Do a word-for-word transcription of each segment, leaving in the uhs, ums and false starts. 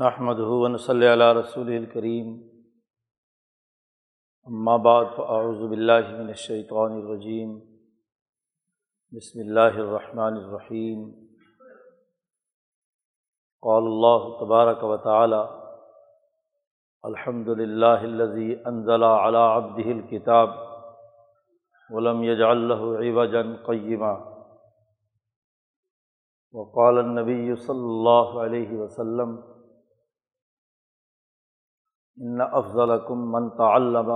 نحمدہ و نصلی علی رسول الکریم، اما بعد فاعوذ باللہ من الشیطان الرجیم، بسم اللہ الرحمن الرحیم۔ قال اللہ تبارک و تعالی الحمد للہ الذی انزل علی عبدہ الکتاب ولم یجعل لہ عوجا قیما۔ وقال النبی صلی اللہ علیہ وسلم ان افضلکم من تعلم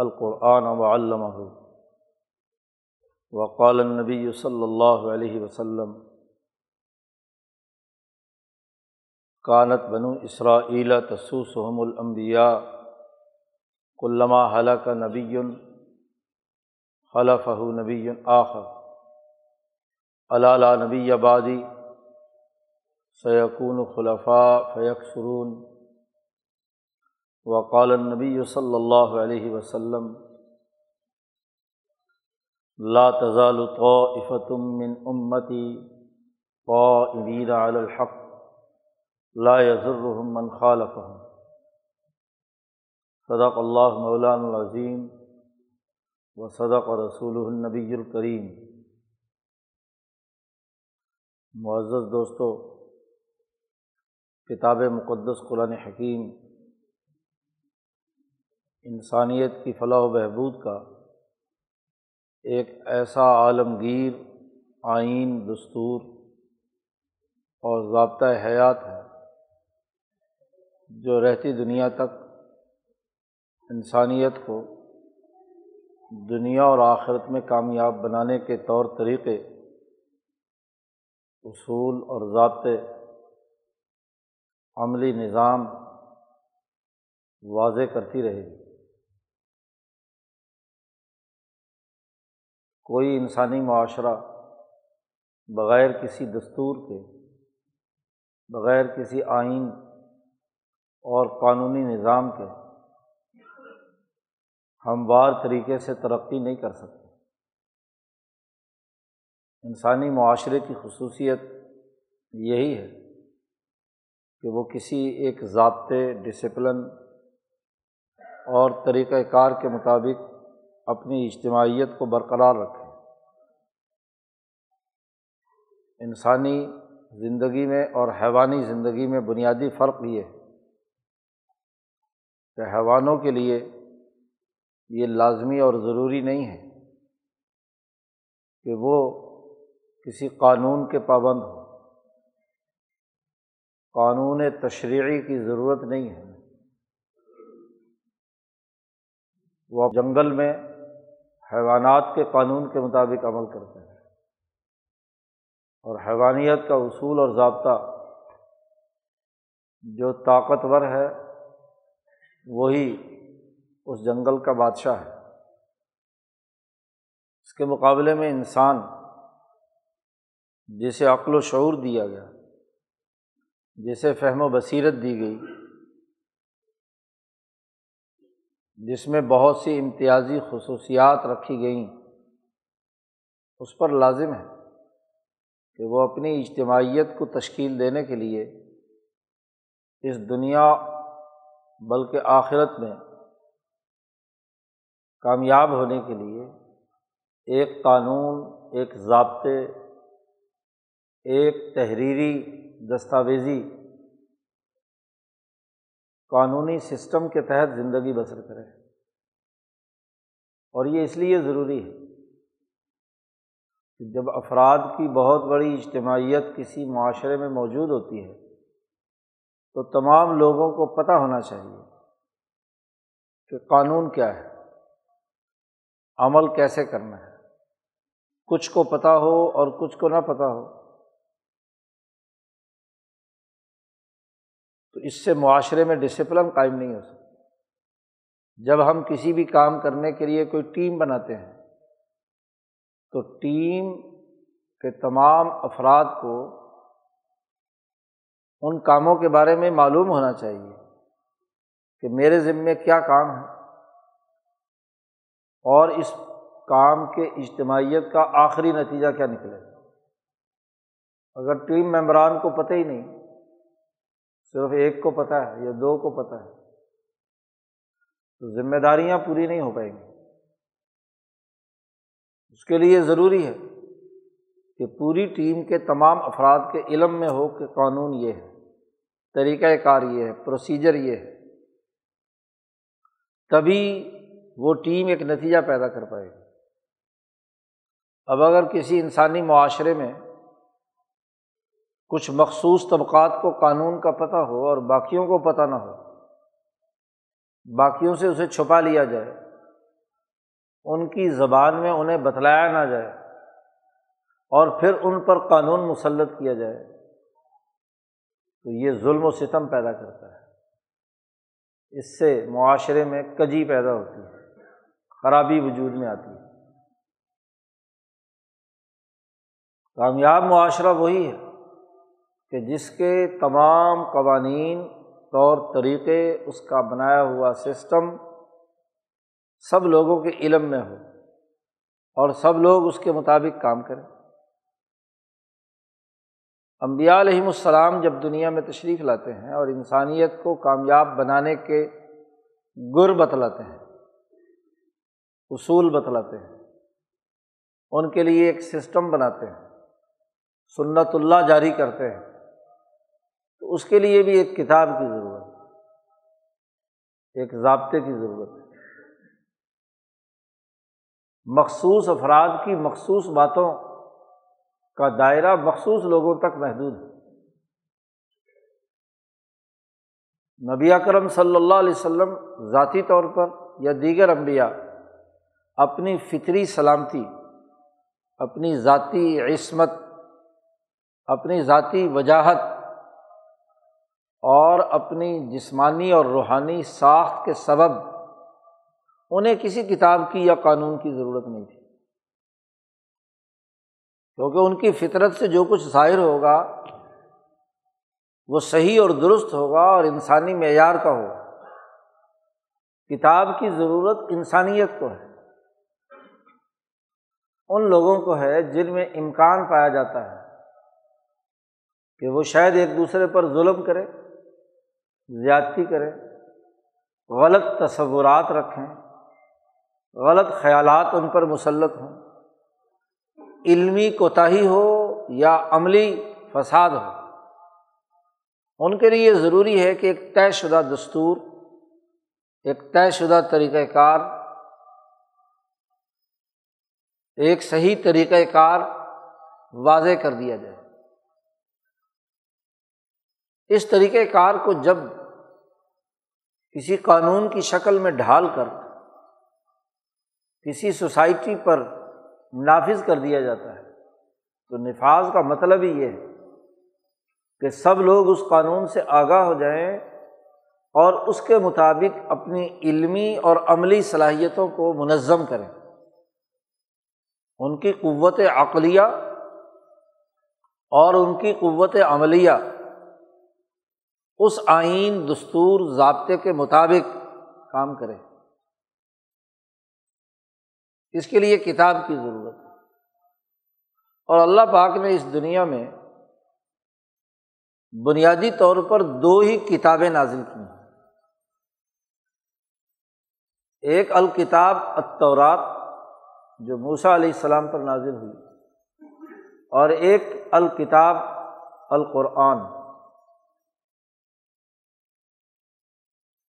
القرآن وعلمہ۔ وقال النبی صلی اللہ علیہ وسلم کانت بنو اسرائیل تسوسہم الانبیاء کلما ہلک نبی خلفہ نبی آخر، الا لا نبی بعدی سیکون خلفاء فیکثرون۔ وقال النبی صلی اللہ علیہ وسلم لا تزال طائفة من امتی قائمین علی الحق لا یضرهم من خالفهم۔ صدق اللہ مولانا العظیم و صدق رسولہ النبی الکریم۔ معزز دوستو، کتاب مقدس قرآن حکیم انسانیت کی فلاح و بہبود کا ایک ایسا عالمگیر آئین، دستور اور ضابطۂ حیات ہے جو رہتی دنیا تک انسانیت کو دنیا اور آخرت میں کامیاب بنانے کے طور طریقے، اصول اور ضابطے، عملی نظام واضح کرتی رہے گی۔ کوئی انسانی معاشرہ بغیر کسی دستور کے، بغیر کسی آئین اور قانونی نظام کے ہموار طریقے سے ترقی نہیں کر سکتا۔ انسانی معاشرے کی خصوصیت یہی ہے کہ وہ کسی ایک ضابطے، ڈسپلن اور طریقۂ کار کے مطابق اپنی اجتماعیت کو برقرار رکھے۔ انسانی زندگی میں اور حیوانی زندگی میں بنیادی فرق یہ ہے کہ حیوانوں کے لیے یہ لازمی اور ضروری نہیں ہے کہ وہ کسی قانون کے پابند ہوں، قانون تشریعی کی ضرورت نہیں ہے۔ وہ جنگل میں حیوانات کے قانون کے مطابق عمل کرتے ہیں، اور حیوانیت کا اصول اور ضابطہ جو طاقتور ہے وہی اس جنگل کا بادشاہ ہے۔ اس کے مقابلے میں انسان، جسے عقل و شعور دیا گیا، جسے فہم و بصیرت دی گئی، جس میں بہت سی امتیازی خصوصیات رکھی گئیں، اس پر لازم ہے کہ وہ اپنی اجتماعیت کو تشکیل دینے کے لیے اس دنیا بلکہ آخرت میں کامیاب ہونے کے لیے ایک قانون، ایک ضابطے، ایک تحریری دستاویزی قانونی سسٹم کے تحت زندگی بسر کرے۔ اور یہ اس لیے ضروری ہے کہ جب افراد کی بہت بڑی اجتماعیت کسی معاشرے میں موجود ہوتی ہے تو تمام لوگوں کو پتہ ہونا چاہیے کہ قانون کیا ہے، عمل کیسے کرنا ہے۔ کچھ کو پتہ ہو اور کچھ کو نہ پتہ ہو تو اس سے معاشرے میں ڈسپلن قائم نہیں ہو سکتا۔ جب ہم کسی بھی کام کرنے کے لیے کوئی ٹیم بناتے ہیں تو ٹیم کے تمام افراد کو ان کاموں کے بارے میں معلوم ہونا چاہیے کہ میرے ذمے کیا کام ہے اور اس کام کے اجتماعیت کا آخری نتیجہ کیا نکلے گا۔ اگر ٹیم ممبران کو پتہ ہی نہیں، صرف ایک کو پتہ ہے یا دو کو پتہ ہے تو ذمہ داریاں پوری نہیں ہو پائیں گی۔ اس کے لیے ضروری ہے کہ پوری ٹیم کے تمام افراد کے علم میں ہو کہ قانون یہ ہے، طریقہ کار یہ ہے، پروسیجر یہ ہے، تبھی وہ ٹیم ایک نتیجہ پیدا کر پائے گی۔ اب اگر کسی انسانی معاشرے میں کچھ مخصوص طبقات کو قانون کا پتہ ہو اور باقیوں کو پتہ نہ ہو، باقیوں سے اسے چھپا لیا جائے، ان کی زبان میں انہیں بتلایا نہ جائے اور پھر ان پر قانون مسلط کیا جائے تو یہ ظلم و ستم پیدا کرتا ہے، اس سے معاشرے میں کجی پیدا ہوتی ہے، خرابی وجود میں آتی ہے۔ کامیاب معاشرہ وہی ہے کہ جس کے تمام قوانین، طور طریقے، اس کا بنایا ہوا سسٹم سب لوگوں کے علم میں ہو اور سب لوگ اس کے مطابق کام کریں۔ انبیاء علیہم السلام جب دنیا میں تشریف لاتے ہیں اور انسانیت کو کامیاب بنانے کے گر بتلاتے ہیں، اصول بتلاتے ہیں، ان کے لیے ایک سسٹم بناتے ہیں، سنت اللہ جاری کرتے ہیں، تو اس کے لیے بھی ایک کتاب کی ضرورت ہے، ایک ضابطے کی ضرورت ہے۔ مخصوص افراد کی مخصوص باتوں کا دائرہ مخصوص لوگوں تک محدود ہے۔ نبی اکرم صلی اللہ علیہ وسلم ذاتی طور پر یا دیگر انبیاء اپنی فطری سلامتی، اپنی ذاتی عصمت، اپنی ذاتی وجاہت اور اپنی جسمانی اور روحانی ساخت کے سبب انہیں کسی کتاب کی یا قانون کی ضرورت نہیں تھی، کیونکہ ان کی فطرت سے جو کچھ ظاہر ہوگا وہ صحیح اور درست ہوگا اور انسانی معیار کا ہوگا۔ کتاب کی ضرورت انسانیت کو ہے، ان لوگوں کو ہے جن میں امکان پایا جاتا ہے کہ وہ شاید ایک دوسرے پر ظلم کریں، زیادتی کریں، غلط تصورات رکھیں، غلط خیالات ان پر مسلط ہوں، علمی کوتاہی ہو یا عملی فساد ہو۔ ان کے لیے ضروری ہے کہ ایک طے شدہ دستور، ایک طے شدہ طریقہ کار، ایک صحیح طریقہ کار واضح کر دیا جائے۔ اس طریقہ کار کو جب کسی قانون کی شکل میں ڈھال کر کسی سوسائٹی پر نافذ کر دیا جاتا ہے تو نفاذ کا مطلب ہی یہ ہے کہ سب لوگ اس قانون سے آگاہ ہو جائیں اور اس کے مطابق اپنی علمی اور عملی صلاحیتوں کو منظم کریں، ان کی قوت عقلیہ اور ان کی قوت عملیہ اس آئین، دستور، ضابطے کے مطابق کام کرے۔ اس کے لیے کتاب کی ضرورت ہے، اور اللہ پاک نے اس دنیا میں بنیادی طور پر دو ہی کتابیں نازل کی ہیں۔ ایک الکتاب التورات جو موسیٰ علیہ السلام پر نازل ہوئی، اور ایک الکتاب القرآن۔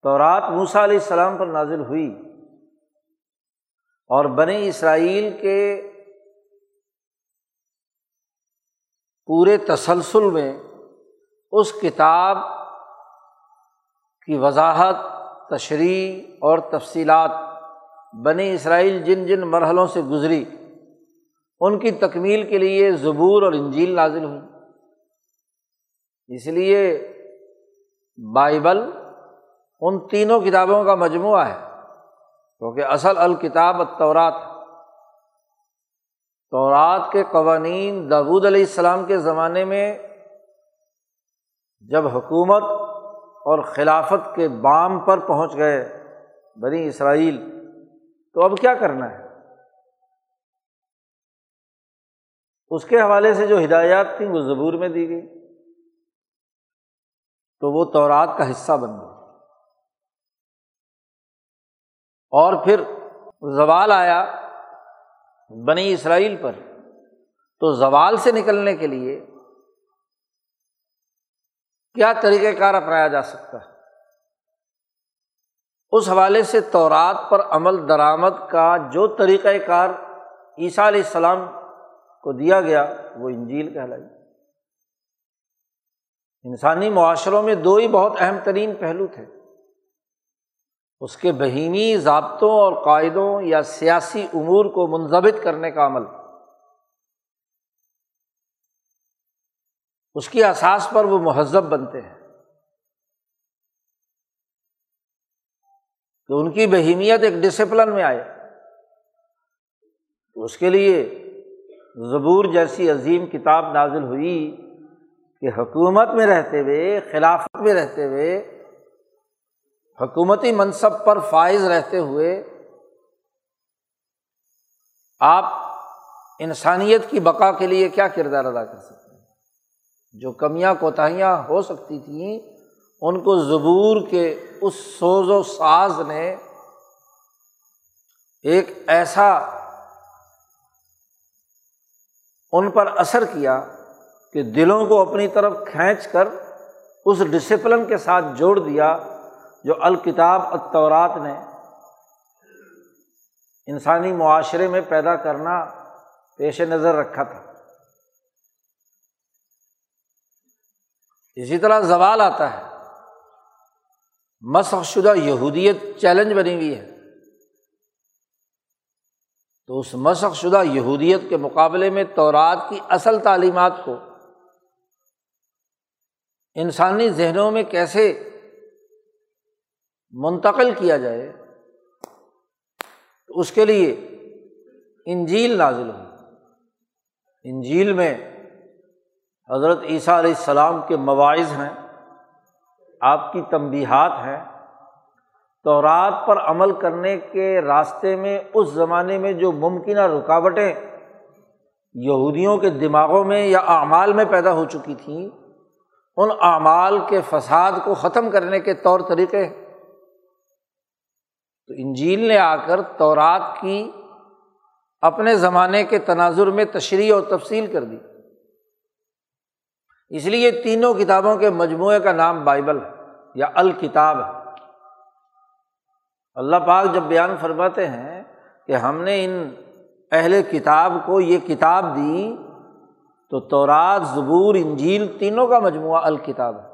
تورات موسیٰ علیہ السلام پر نازل ہوئی اور بنی اسرائیل کے پورے تسلسل میں اس کتاب کی وضاحت، تشریح اور تفصیلات، بنی اسرائیل جن جن مرحلوں سے گزری ان کی تکمیل کے لیے زبور اور انجیل نازل ہوئی۔ اس لیے بائبل ان تینوں کتابوں کا مجموعہ ہے، کیونکہ اصل الکتاب التورات ہے۔ تورات کے قوانین داؤد علیہ السلام کے زمانے میں جب حکومت اور خلافت کے بام پر پہنچ گئے بنی اسرائیل تو اب کیا کرنا ہے، اس کے حوالے سے جو ہدایات تھیں وہ زبور میں دی گئی۔ تو وہ تورات کا حصہ بن گئی، اور پھر زوال آیا بنی اسرائیل پر، تو زوال سے نکلنے کے لیے کیا طریقہ کار اپنایا جا سکتا ہے؟ اس حوالے سے تورات پر عمل درآمد کا جو طریقہ کار عیسیٰ علیہ السلام کو دیا گیا وہ انجیل کہلائی۔ انسانی معاشروں میں دو ہی بہت اہم ترین پہلو تھے، اس کے بہیمی ضابطوں اور قاعدوں یا سیاسی امور کو منضبط کرنے کا عمل، اس کی اساس پر وہ مہذب بنتے ہیں کہ ان کی بہیمیت ایک ڈسپلن میں آئے، تو اس کے لیے زبور جیسی عظیم کتاب نازل ہوئی کہ حکومت میں رہتے ہوئے، خلافت میں رہتے ہوئے، حکومتی منصب پر فائز رہتے ہوئے آپ انسانیت کی بقا کے لیے کیا کردار ادا کر سکتے ہیں؟ جو کمیاں کوتاہیاں ہو سکتی تھیں ان کو زبور کے اس سوز و ساز نے ایک ایسا ان پر اثر کیا کہ دلوں کو اپنی طرف کھینچ کر اس ڈسپلن کے ساتھ جوڑ دیا جو الکتاب التورات نے انسانی معاشرے میں پیدا کرنا پیش نظر رکھا تھا۔ اسی طرح زوال آتا ہے، مسخ شدہ یہودیت چیلنج بنی ہوئی ہے، تو اس مسخ شدہ یہودیت کے مقابلے میں تورات کی اصل تعلیمات کو انسانی ذہنوں میں کیسے منتقل کیا جائے، تو اس کے لیے انجیل نازل ہوئی۔ انجیل میں حضرت عیسیٰ علیہ السلام کے مواعظ ہیں، آپ کی تنبیہات ہیں، تورات پر عمل کرنے کے راستے میں اس زمانے میں جو ممکنہ رکاوٹیں یہودیوں کے دماغوں میں یا اعمال میں پیدا ہو چکی تھیں، ان اعمال کے فساد کو ختم کرنے کے طور طریقے، تو انجیل نے آ کر تورات کی اپنے زمانے کے تناظر میں تشریح اور تفصیل کر دی۔ اس لیے تینوں کتابوں کے مجموعے کا نام بائبل ہے یا الکتاب ہے۔ اللہ پاک جب بیان فرماتے ہیں کہ ہم نے ان اہل کتاب کو یہ کتاب دی، تو تورات، زبور، انجیل تینوں کا مجموعہ الکتاب ہے،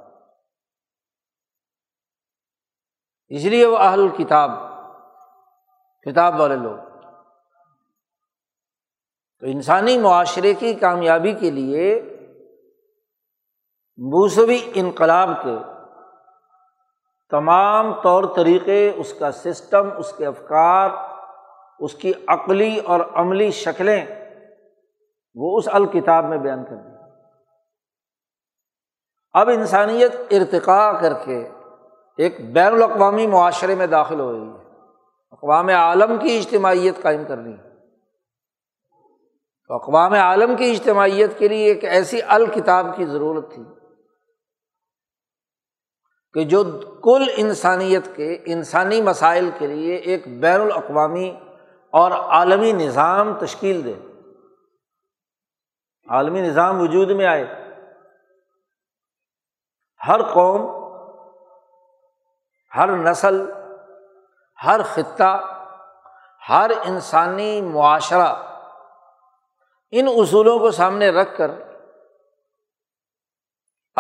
اس لیے وہ اہل کتاب، کتاب والے لوگ۔ تو انسانی معاشرے کی کامیابی کے لیے موسوی انقلاب کے تمام طور طریقے، اس کا سسٹم، اس کے افکار، اس کی عقلی اور عملی شکلیں وہ اس الکتاب میں بیان کر دی۔ اب انسانیت ارتقاء کر کے ایک بین الاقوامی معاشرے میں داخل ہو رہی ہے، اقوام عالم کی اجتماعیت قائم کرنی ہے، تو اقوام عالم کی اجتماعیت کے لیے ایک ایسی الکتاب کی ضرورت تھی کہ جو کل انسانیت کے انسانی مسائل کے لیے ایک بین الاقوامی اور عالمی نظام تشکیل دے، عالمی نظام وجود میں آئے، ہر قوم، ہر نسل، ہر خطہ، ہر انسانی معاشرہ ان اصولوں کو سامنے رکھ کر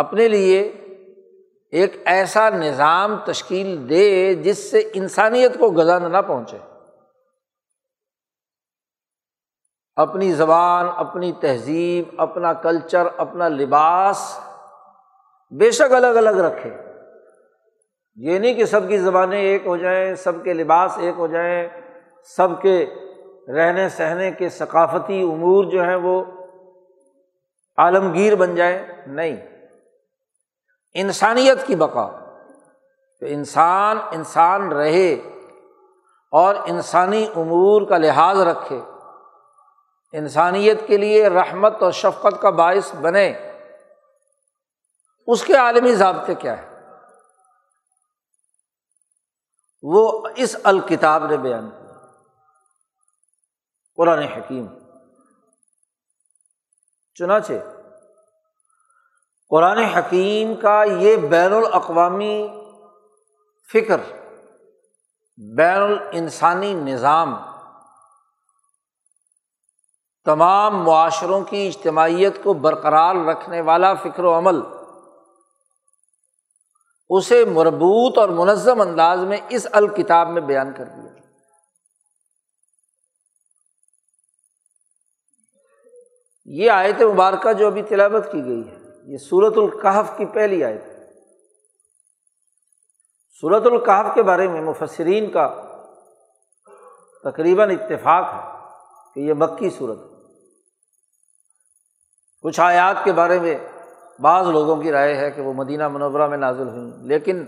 اپنے لیے ایک ایسا نظام تشکیل دے جس سے انسانیت کو گزند نہ پہنچے، اپنی زبان، اپنی تہذیب، اپنا کلچر، اپنا لباس بے شک الگ الگ رکھے، یہ نہیں کہ سب کی زبانیں ایک ہو جائیں، سب کے لباس ایک ہو جائیں، سب کے رہنے سہنے کے ثقافتی امور جو ہیں وہ عالمگیر بن جائیں، نہیں، انسانیت کی بقا، کہ انسان انسان رہے اور انسانی امور کا لحاظ رکھے، انسانیت کے لیے رحمت اور شفقت کا باعث بنے، اس کے عالمی ضابطے کیا ہے؟ وہ اس الکتاب نے بیان کیا، قرآن حکیم۔ چنانچہ قرآن حکیم کا یہ بین الاقوامی فکر، بین الانسانی نظام، تمام معاشروں کی اجتماعیت کو برقرار رکھنے والا فکر و عمل، اسے مربوط اور منظم انداز میں اس الکتاب میں بیان کر دیا۔ یہ آیت مبارکہ جو ابھی تلاوت کی گئی ہے، یہ سورت الکہف کی پہلی آیت ہے۔ سورت الکہف کے بارے میں مفسرین کا تقریباً اتفاق ہے کہ یہ مکی سورت ہے۔ کچھ آیات کے بارے میں بعض لوگوں کی رائے ہے کہ وہ مدینہ منورہ میں نازل ہوئیں، لیکن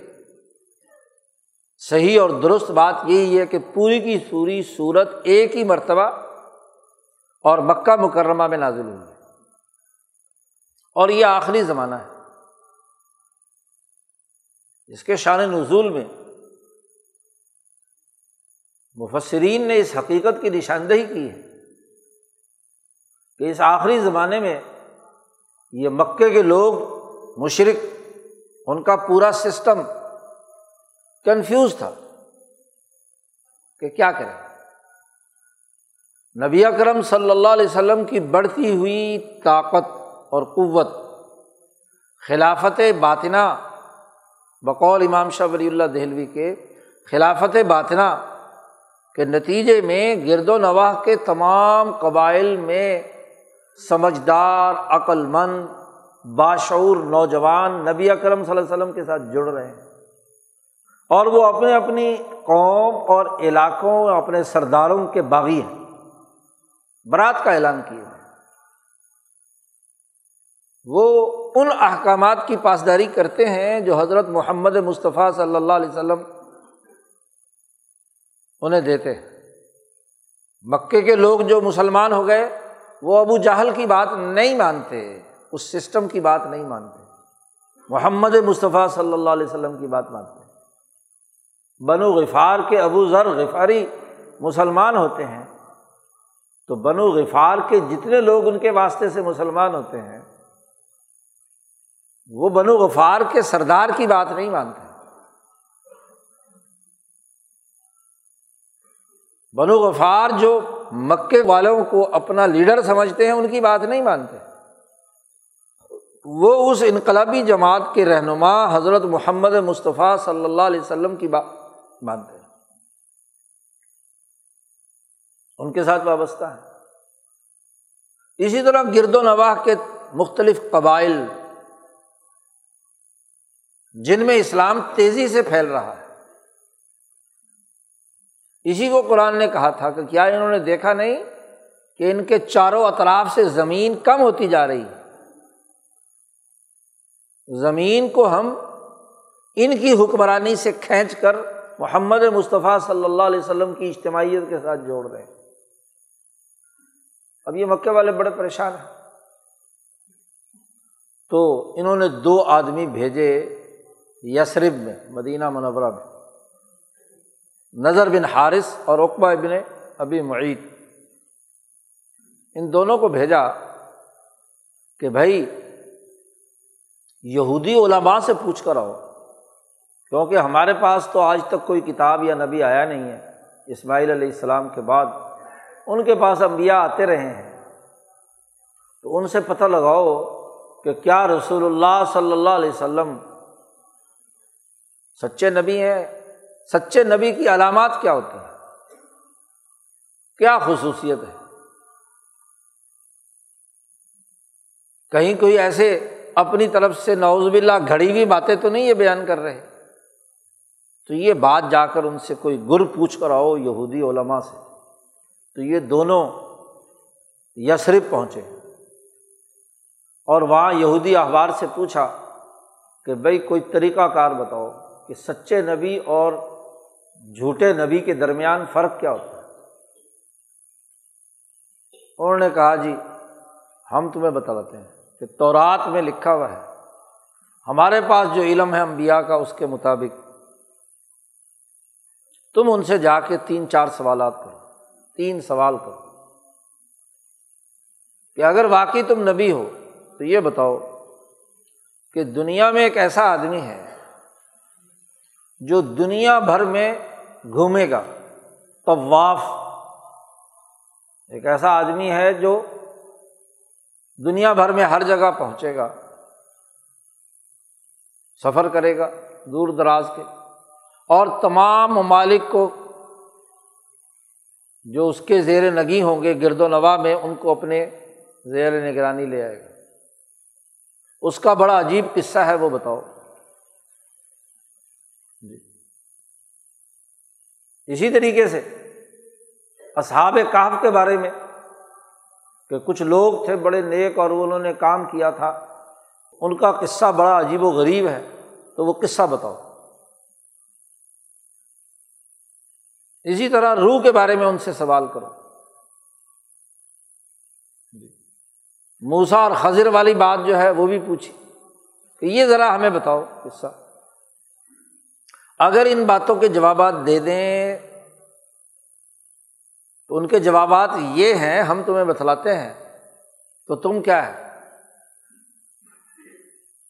صحیح اور درست بات یہی ہے کہ پوری کی پوری سورت ایک ہی مرتبہ اور مکہ مکرمہ میں نازل ہوئی ہے، اور یہ آخری زمانہ ہے۔ اس کے شان نزول میں مفسرین نے اس حقیقت کی نشاندہی کی ہے کہ اس آخری زمانے میں یہ مکے کے لوگ مشرک، ان کا پورا سسٹم کنفیوز تھا کہ کیا کریں۔ نبی اکرم صلی اللہ علیہ وسلم کی بڑھتی ہوئی طاقت اور قوت، خلافت باطنہ، بقول امام شاہ ولی اللہ دہلوی کے، خلافت باطنہ کے نتیجے میں گرد و نواح کے تمام قبائل میں سمجھدار، عقل مند، باشعور نوجوان نبی اکرم صلی اللہ علیہ وسلم کے ساتھ جڑ رہے ہیں، اور وہ اپنے اپنی قوم اور علاقوں اور اپنے سرداروں کے باغی ہیں۔ برات کا اعلان کیے ہوئے وہ ان احکامات کی پاسداری کرتے ہیں جو حضرت محمد مصطفیٰ صلی اللہ علیہ وسلم انہیں دیتے ہیں۔ مکے کے لوگ جو مسلمان ہو گئے وہ ابو جہل کی بات نہیں مانتے، اس سسٹم کی بات نہیں مانتے، محمد مصطفیٰ صلی اللہ علیہ وسلم کی بات مانتے ہیں۔ بنو غفار کے ابو ذر غفاری مسلمان ہوتے ہیں، تو بنو غفار کے جتنے لوگ ان کے واسطے سے مسلمان ہوتے ہیں وہ بنو غفار کے سردار کی بات نہیں مانتے۔ بنو غفار جو مکے والوں کو اپنا لیڈر سمجھتے ہیں ان کی بات نہیں مانتے، وہ اس انقلابی جماعت کے رہنما حضرت محمد مصطفیٰ صلی اللہ علیہ وسلم کی بات مانتے ہیں، ان کے ساتھ وابستہ ہیں۔ اسی طرح گرد و نواح کے مختلف قبائل جن میں اسلام تیزی سے پھیل رہا ہے، اسی کو قرآن نے کہا تھا کہ کیا انہوں نے دیکھا نہیں کہ ان کے چاروں اطراف سے زمین کم ہوتی جا رہی ہے، زمین کو ہم ان کی حکمرانی سے کھینچ کر محمد مصطفیٰ صلی اللہ علیہ وسلم کی اجتماعیت کے ساتھ جوڑ رہے ہیں۔ اب یہ مکے والے بڑے پریشان ہیں، تو انہوں نے دو آدمی بھیجے یثرب میں، مدینہ منورہ میں، نضر بن حارث اور عقبہ بن ابی معیط، ان دونوں کو بھیجا کہ بھائی یہودی علماء سے پوچھ کر آؤ، کیونکہ ہمارے پاس تو آج تک کوئی کتاب یا نبی آیا نہیں ہے۔ اسماعیل علیہ السلام کے بعد ان کے پاس انبیاء آتے رہے ہیں، تو ان سے پتہ لگاؤ کہ کیا رسول اللہ صلی اللہ علیہ وسلم سچے نبی ہیں، سچے نبی کی علامات کیا ہوتی ہیں، کیا خصوصیت ہے، کہیں کوئی ایسے اپنی طرف سے نعوذ باللہ گھڑی ہوئی باتیں تو نہیں یہ بیان کر رہے۔ تو یہ بات جا کر ان سے کوئی گر پوچھ کر آؤ یہودی علماء سے۔ تو یہ دونوں یثرب پہنچے اور وہاں یہودی احبار سے پوچھا کہ بھائی کوئی طریقہ کار بتاؤ کہ سچے نبی اور جھوٹے نبی کے درمیان فرق کیا ہوتا ہے۔ انہوں نے کہا جی ہم تمہیں بتاتے ہیں کہ تورات میں لکھا ہوا ہے، ہمارے پاس جو علم ہے انبیاء کا اس کے مطابق تم ان سے جا کے تین چار سوالات کرو، تین سوال کرو کہ اگر واقعی تم نبی ہو تو یہ بتاؤ کہ دنیا میں ایک ایسا آدمی ہے جو دنیا بھر میں گھومے گا، طواف، ایک ایسا آدمی ہے جو دنیا بھر میں ہر جگہ پہنچے گا، سفر کرے گا دور دراز کے، اور تمام ممالک کو جو اس کے زیر نگی ہوں گے گرد و نواح میں، ان کو اپنے زیر نگرانی لے آئے گا۔ اس کا بڑا عجیب قصہ ہے، وہ بتاؤ۔ اسی طریقے سے اصحاب کہف کے بارے میں کہ کچھ لوگ تھے بڑے نیک اور انہوں نے کام کیا تھا، ان کا قصہ بڑا عجیب و غریب ہے، تو وہ قصہ بتاؤ۔ اسی طرح روح کے بارے میں ان سے سوال کرو۔ موسیٰ اور خضر والی بات جو ہے وہ بھی پوچھی کہ یہ ذرا ہمیں بتاؤ قصہ۔ اگر ان باتوں کے جوابات دے دیں تو ان کے جوابات یہ ہیں، ہم تمہیں بتلاتے ہیں، تو تم کیا ہے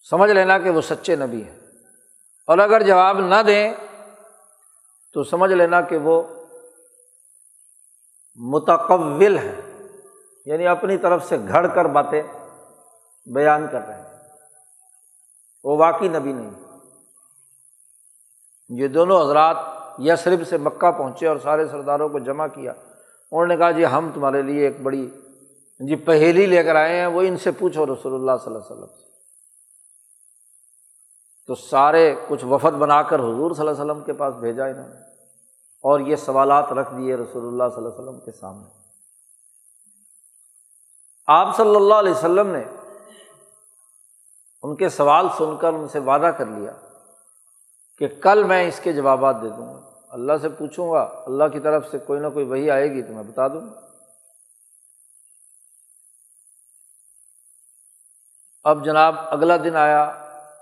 سمجھ لینا کہ وہ سچے نبی ہیں، اور اگر جواب نہ دیں تو سمجھ لینا کہ وہ متقول ہیں، یعنی اپنی طرف سے گھڑ کر باتیں بیان کر رہے ہیں، وہ واقعی نبی نہیں۔ یہ دونوں حضرات یثرب سے مکہ پہنچے اور سارے سرداروں کو جمع کیا، انہوں نے کہا جی ہم تمہارے لیے ایک بڑی جی پہیلی لے کر آئے ہیں، وہ ان سے پوچھو رسول اللہ صلی اللہ علیہ وسلم سے۔ تو سارے کچھ وفد بنا کر حضور صلی اللہ علیہ وسلم کے پاس بھیجا انہوں نے، اور یہ سوالات رکھ دیے رسول اللہ صلی اللہ علیہ وسلم کے سامنے۔ آپ صلی اللہ علیہ وسلم نے ان کے سوال سن کر ان سے وعدہ کر لیا کہ کل میں اس کے جوابات دے دوں گا، اللہ سے پوچھوں گا، اللہ کی طرف سے کوئی نہ کوئی وحی آئے گی تو میں بتا دوں گا۔ اب جناب اگلا دن آیا،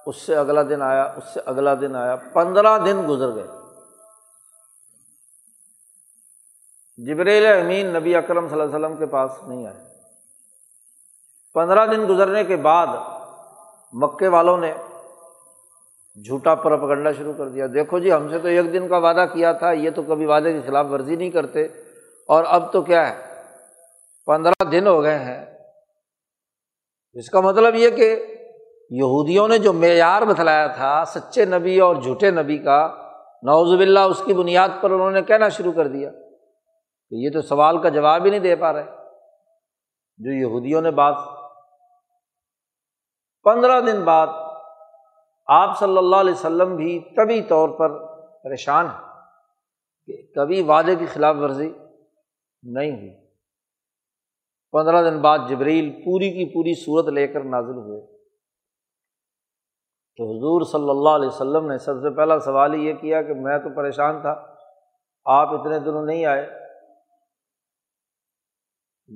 اس سے اگلا دن آیا، اس سے اگلا دن آیا، پندرہ دن گزر گئے۔ جبرئیل امین نبی اکرم صلی اللہ علیہ وسلم کے پاس نہیں آئے۔ پندرہ دن گزرنے کے بعد مکے والوں نے جھوٹا پروپیگنڈا شروع کر دیا، دیکھو جی ہم سے تو ایک دن کا وعدہ کیا تھا، یہ تو کبھی وعدے کی خلاف ورزی نہیں کرتے، اور اب تو کیا ہے پندرہ دن ہو گئے ہیں۔ اس کا مطلب یہ کہ یہودیوں نے جو معیار بتلایا تھا سچے نبی اور جھوٹے نبی کا، نعوذ باللہ، اس کی بنیاد پر انہوں نے کہنا شروع کر دیا کہ یہ تو سوال کا جواب ہی نہیں دے پا رہے، جو یہودیوں نے بات۔ پندرہ دن بعد آپ صلی اللہ علیہ وسلم بھی طبی طور پر پریشان ہیں کہ کبھی وعدے کی خلاف ورزی نہیں ہوئی۔ پندرہ دن بعد جبریل پوری کی پوری صورت لے کر نازل ہوئے، تو حضور صلی اللہ علیہ وسلم نے سب سے پہلا سوال یہ کیا کہ میں تو پریشان تھا، آپ اتنے دنوں نہیں آئے۔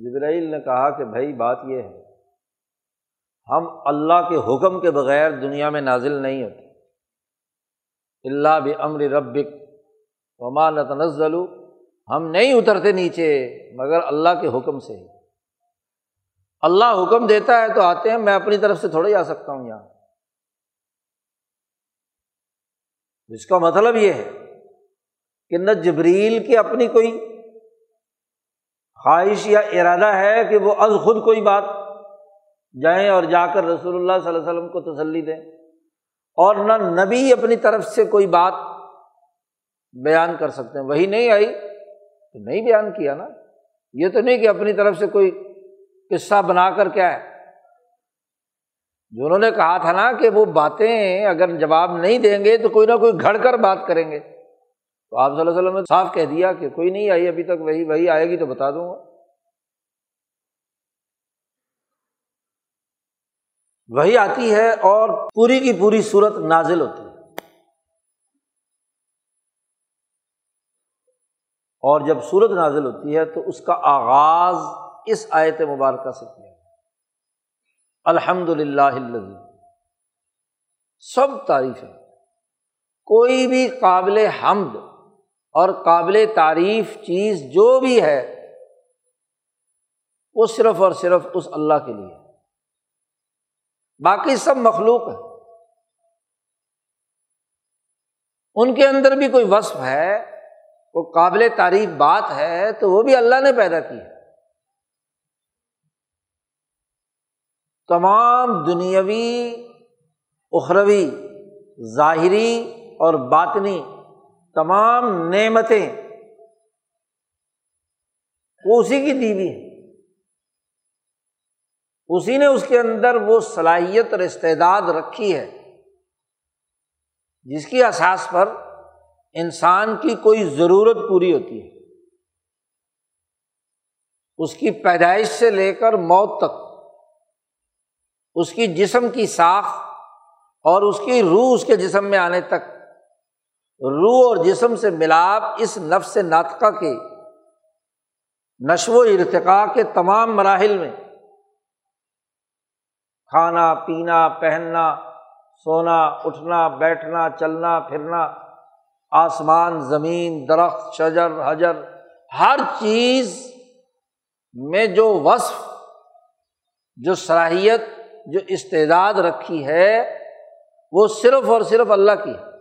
جبرائیل نے کہا کہ بھائی بات یہ ہے، ہم اللہ کے حکم کے بغیر دنیا میں نازل نہیں ہوتے، الا بامر ربک وما نتنزل، ہم نہیں اترتے نیچے مگر اللہ کے حکم سے ہی، اللہ حکم دیتا ہے تو آتے ہیں، میں اپنی طرف سے تھوڑا ہی آ سکتا ہوں یہاں۔ اس کا مطلب یہ ہے کہ نہ جبریل کی اپنی کوئی خواہش یا ارادہ ہے کہ وہ از خود کوئی بات جائیں اور جا کر رسول اللہ صلی اللہ علیہ وسلم کو تسلی دیں، اور نہ نبی اپنی طرف سے کوئی بات بیان کر سکتے ہیں، وہی نہیں آئی تو نہیں بیان کیا نا، یہ تو نہیں کہ اپنی طرف سے کوئی قصہ بنا کر کیا ہے، جو انہوں نے کہا تھا نا کہ وہ باتیں اگر جواب نہیں دیں گے تو کوئی نہ کوئی گھڑ کر بات کریں گے، تو آپ صلی اللہ علیہ وسلم نے صاف کہہ دیا کہ کوئی نہیں آئی ابھی تک، وہی وہی آئے گی تو بتا دوں گا۔ وہی آتی ہے اور پوری کی پوری صورت نازل ہوتی ہے، اور جب صورت نازل ہوتی ہے تو اس کا آغاز اس آیت مبارکہ سے کیا، الحمد للہ الذی، سب تعریف ہے، کوئی بھی قابل حمد اور قابل تعریف چیز جو بھی ہے وہ صرف اور صرف اس اللہ کے لیے، باقی سب مخلوق ہے۔ ان کے اندر بھی کوئی وصف ہے، کوئی قابل تعریف بات ہے تو وہ بھی اللہ نے پیدا کی ہے۔ تمام دنیاوی، اخروی، ظاہری اور باطنی تمام نعمتیں وہ اسی کی دی ہوئی ہیں، اسی نے اس کے اندر وہ صلاحیت اور استعداد رکھی ہے جس کی اساس پر انسان کی کوئی ضرورت پوری ہوتی ہے، اس کی پیدائش سے لے کر موت تک، اس کی جسم کی ساخت اور اس کی روح اس کے جسم میں آنے تک۔ روح اور جسم سے ملاپ اس نفس ناطقہ کے نشو و ارتقاء کے تمام مراحل میں، کھانا، پینا، پہننا، سونا، اٹھنا، بیٹھنا، چلنا، پھرنا، آسمان، زمین، درخت، شجر، حجر، ہر چیز میں جو وصف، جو صلاحیت، جو استعداد رکھی ہے وہ صرف اور صرف اللہ کی ہے۔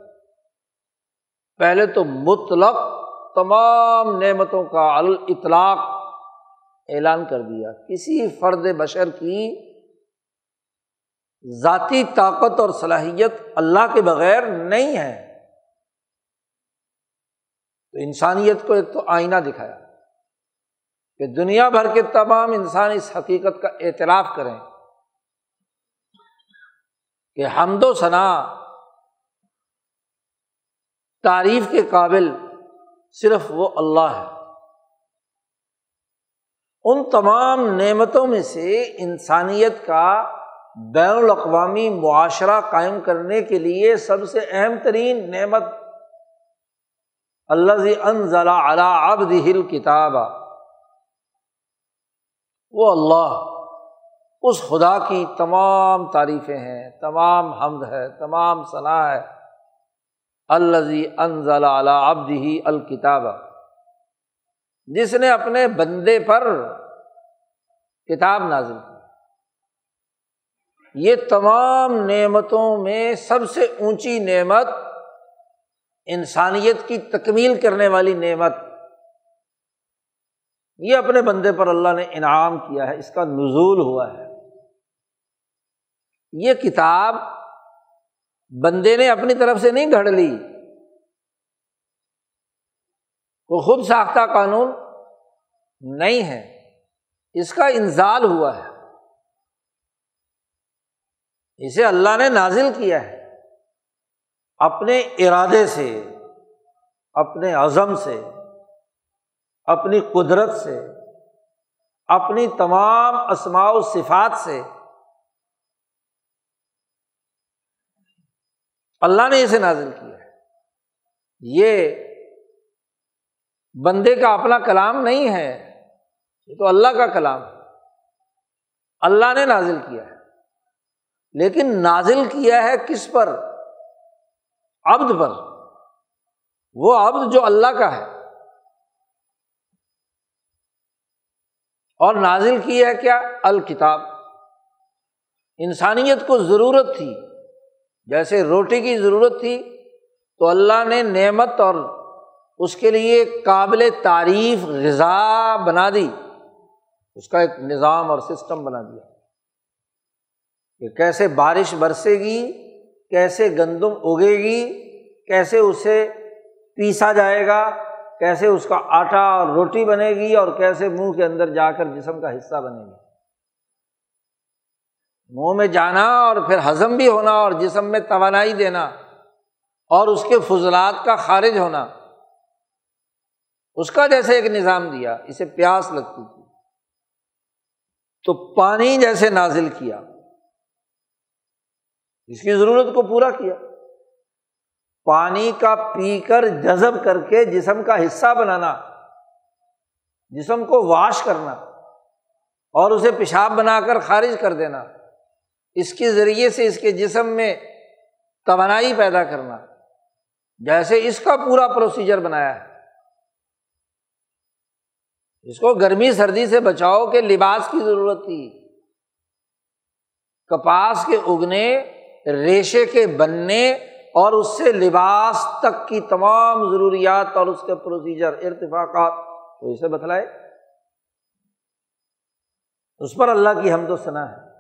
پہلے تو مطلق تمام نعمتوں کا الاطلاق اعلان کر دیا، کسی فرد بشر کی ذاتی طاقت اور صلاحیت اللہ کے بغیر نہیں ہے۔ تو انسانیت کو ایک تو آئینہ دکھایا کہ دنیا بھر کے تمام انسان اس حقیقت کا اعتراف کریں کہ حمد و ثنا، تعریف کے قابل صرف وہ اللہ ہے۔ ان تمام نعمتوں میں سے انسانیت کا بین الاقوامی معاشرہ قائم کرنے کے لیے سب سے اہم ترین نعمت الذی انزل علی عبدہ الکتاب، وہ اللہ، اس خدا کی تمام تعریفیں ہیں، تمام حمد ہے، تمام ثنا ہے۔ الذی انزل علی عبدہ الکتاب، جس نے اپنے بندے پر کتاب نازل کی۔ یہ تمام نعمتوں میں سب سے اونچی نعمت، انسانیت کی تکمیل کرنے والی نعمت، یہ اپنے بندے پر اللہ نے انعام کیا ہے، اس کا نزول ہوا ہے۔ یہ کتاب بندے نے اپنی طرف سے نہیں گھڑ لی، وہ خود ساختہ قانون نہیں ہے، اس کا انزال ہوا ہے، اسے اللہ نے نازل کیا ہے اپنے ارادے سے، اپنے عزم سے، اپنی قدرت سے، اپنی تمام اسماء و صفات سے اللہ نے اسے نازل کیا ہے۔ یہ بندے کا اپنا کلام نہیں ہے، یہ تو اللہ کا کلام ہے، اللہ نے نازل کیا ہے۔ لیکن نازل کیا ہے کس پر؟ عبد پر، وہ عبد جو اللہ کا ہے۔ اور نازل کیا ہے کیا؟ الکتاب۔ انسانیت کو ضرورت تھی، جیسے روٹی کی ضرورت تھی تو اللہ نے نعمت اور اس کے لیے قابل تعریف غذا بنا دی، اس کا ایک نظام اور سسٹم بنا دیا کہ کیسے بارش برسے گی، کیسے گندم اگے گی، کیسے اسے پیسا جائے گا، کیسے اس کا آٹا اور روٹی بنے گی، اور کیسے منہ کے اندر جا کر جسم کا حصہ بنے گی، منہ میں جانا اور پھر ہضم بھی ہونا اور جسم میں توانائی دینا اور اس کے فضلات کا خارج ہونا، اس کا جیسے ایک نظام دیا۔ اسے پیاس لگتی تھی تو پانی جیسے نازل کیا، اس کی ضرورت کو پورا کیا، پانی کا پی کر جذب کر کے جسم کا حصہ بنانا، جسم کو واش کرنا اور اسے پیشاب بنا کر خارج کر دینا، اس کے ذریعے سے اس کے جسم میں توانائی پیدا کرنا، جیسے اس کا پورا پروسیجر بنایا ہے۔ جس کو گرمی سردی سے بچاؤ کے لباس کی ضرورت تھی، کپاس کے اگنے، ریشے کے بننے اور اس سے لباس تک کی تمام ضروریات اور اس کے پروسیجر، ارتفاقات، تو اسے بتلائے، اس پر اللہ کی حمد و ثنا ہے۔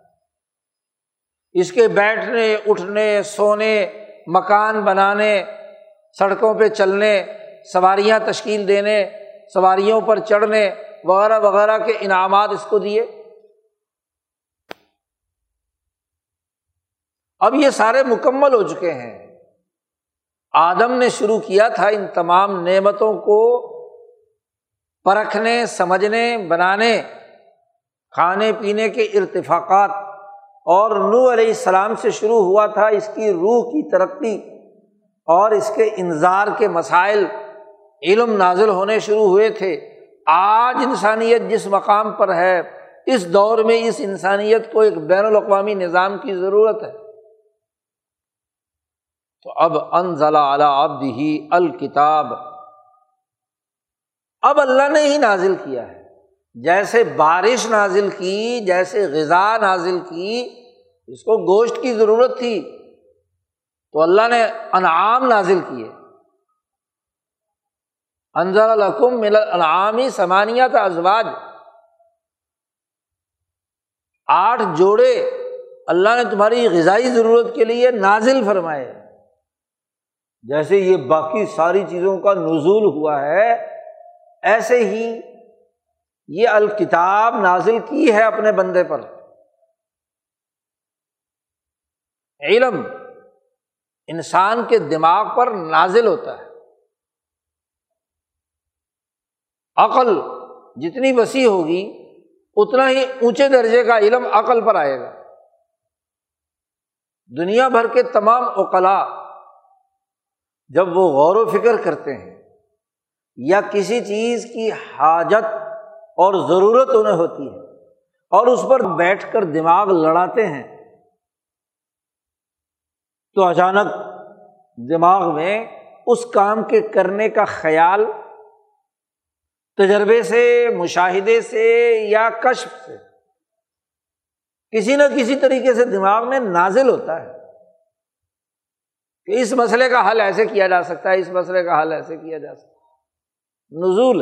اس کے بیٹھنے، اٹھنے، سونے، مکان بنانے، سڑکوں پہ چلنے، سواریاں تشکیل دینے، سواریوں پر چڑھنے وغیرہ وغیرہ کے انعامات اس کو دیے۔ اب یہ سارے مکمل ہو چکے ہیں۔ آدم نے شروع کیا تھا ان تمام نعمتوں کو پرکھنے، سمجھنے، بنانے، کھانے پینے کے ارتفاقات، اور نوح علیہ السلام سے شروع ہوا تھا اس کی روح کی ترقی اور اس کے انذار کے مسائل، علم نازل ہونے شروع ہوئے تھے۔ آج انسانیت جس مقام پر ہے، اس دور میں اس انسانیت کو ایک بین الاقوامی نظام کی ضرورت ہے۔ تو اب انزل علی عبدہ الکتاب، اب اللہ نے ہی نازل کیا ہے، جیسے بارش نازل کی، جیسے غذا نازل کی، اس کو گوشت کی ضرورت تھی تو اللہ نے انعام نازل کیے۔ انزل لکم من الانعام ثمانیۃ ازواج، آٹھ جوڑے اللہ نے تمہاری غذائی ضرورت کے لیے نازل فرمائے۔ جیسے یہ باقی ساری چیزوں کا نزول ہوا ہے، ایسے ہی یہ الکتاب نازل کی ہے اپنے بندے پر، علم انسان کے دماغ پر نازل ہوتا ہے۔ عقل جتنی وسیع ہوگی اتنا ہی اونچے درجے کا علم عقل پر آئے گا۔ دنیا بھر کے تمام عقلاء جب وہ غور و فکر کرتے ہیں یا کسی چیز کی حاجت اور ضرورت انہیں ہوتی ہے اور اس پر بیٹھ کر دماغ لڑاتے ہیں، تو اچانک دماغ میں اس کام کے کرنے کا خیال تجربے سے، مشاہدے سے یا کشف سے کسی نہ کسی طریقے سے دماغ میں نازل ہوتا ہے کہ اس مسئلے کا حل ایسے کیا جا سکتا ہے، اس مسئلے کا حل ایسے کیا جا سکتا ہے۔ نزول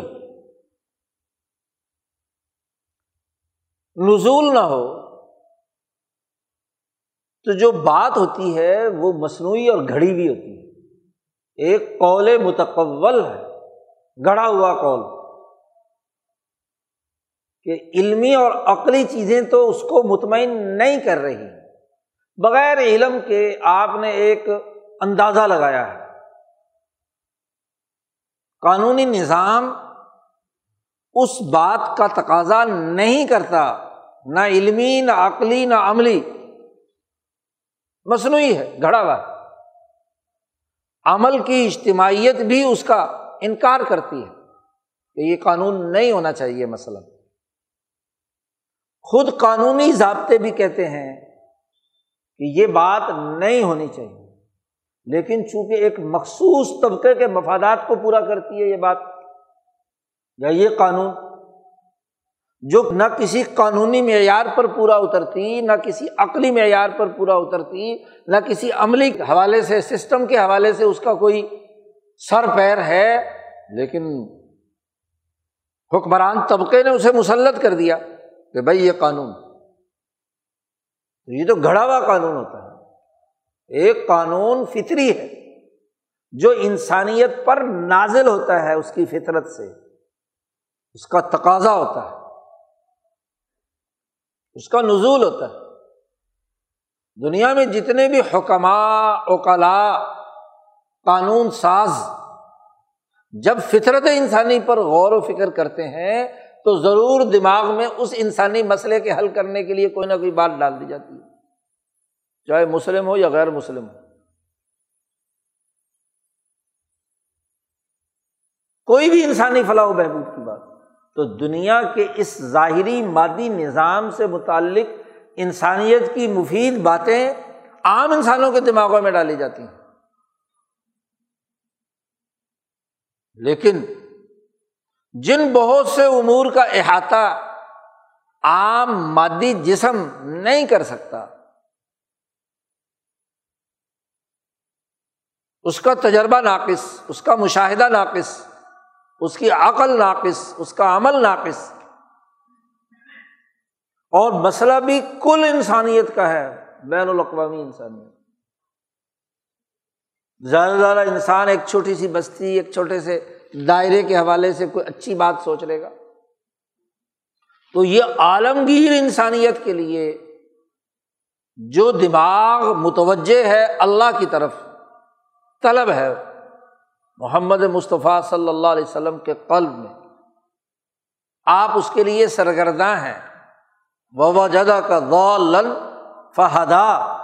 نزول نہ ہو تو جو بات ہوتی ہے وہ مصنوعی اور گھڑی ہوئی ہوتی ہے، ایک قول متقول ہے، گھڑا ہوا قول، کہ علمی اور عقلی چیزیں تو اس کو مطمئن نہیں کر رہی۔ بغیر علم کے آپ نے ایک اندازہ لگایا ہے، قانونی نظام اس بات کا تقاضا نہیں کرتا، نہ علمی، نہ عقلی، نہ عملی، مصنوعی ہے، گھڑا ہوا۔ عمل کی اجتماعیت بھی اس کا انکار کرتی ہے کہ یہ قانون نہیں ہونا چاہیے۔ مثلا خود قانونی ضابطے بھی کہتے ہیں کہ یہ بات نہیں ہونی چاہیے، لیکن چونکہ ایک مخصوص طبقے کے مفادات کو پورا کرتی ہے یہ بات یا یہ قانون، جو نہ کسی قانونی معیار پر پورا اترتی، نہ کسی عقلی معیار پر پورا اترتی، نہ کسی عملی حوالے سے، سسٹم کے حوالے سے اس کا کوئی سر پیر ہے، لیکن حکمران طبقے نے اسے مسلط کر دیا کہ بھائی یہ قانون، یہ تو گھڑا ہوا قانون ہوتا ہے۔ ایک قانون فطری ہے جو انسانیت پر نازل ہوتا ہے، اس کی فطرت سے، اس کا تقاضا ہوتا ہے، اس کا نزول ہوتا ہے۔ دنیا میں جتنے بھی حکماء، عقلاء، قانون ساز جب فطرت انسانی پر غور و فکر کرتے ہیں تو ضرور دماغ میں اس انسانی مسئلے کے حل کرنے کے لیے کوئی نہ کوئی بات ڈال دی جاتی ہے، چاہے مسلم ہو یا غیر مسلم ہو۔ کوئی بھی انسانی فلاح و بہبود کی بات تو دنیا کے اس ظاہری مادی نظام سے متعلق انسانیت کی مفید باتیں عام انسانوں کے دماغوں میں ڈالی جاتی ہیں، لیکن جن بہت سے امور کا احاطہ عام مادی جسم نہیں کر سکتا، اس کا تجربہ ناقص، اس کا مشاہدہ ناقص، اس کی عقل ناقص، اس کا عمل ناقص، اور مسئلہ بھی کل انسانیت کا ہے، بین الاقوامی انسانیت۔ زیادہ زیادہ انسان ایک چھوٹی سی بستی، ایک چھوٹے سے دائرے کے حوالے سے کوئی اچھی بات سوچ لے گا، تو یہ عالمگیر انسانیت کے لیے جو دماغ متوجہ ہے اللہ کی طرف، طلب ہے محمد مصطفیٰ صلی اللہ علیہ وسلم کے قلب میں، آپ اس کے لیے سرگرداں ہیں۔ وَوَجَدَكَ ضَالًّا فَہَدَىٰ،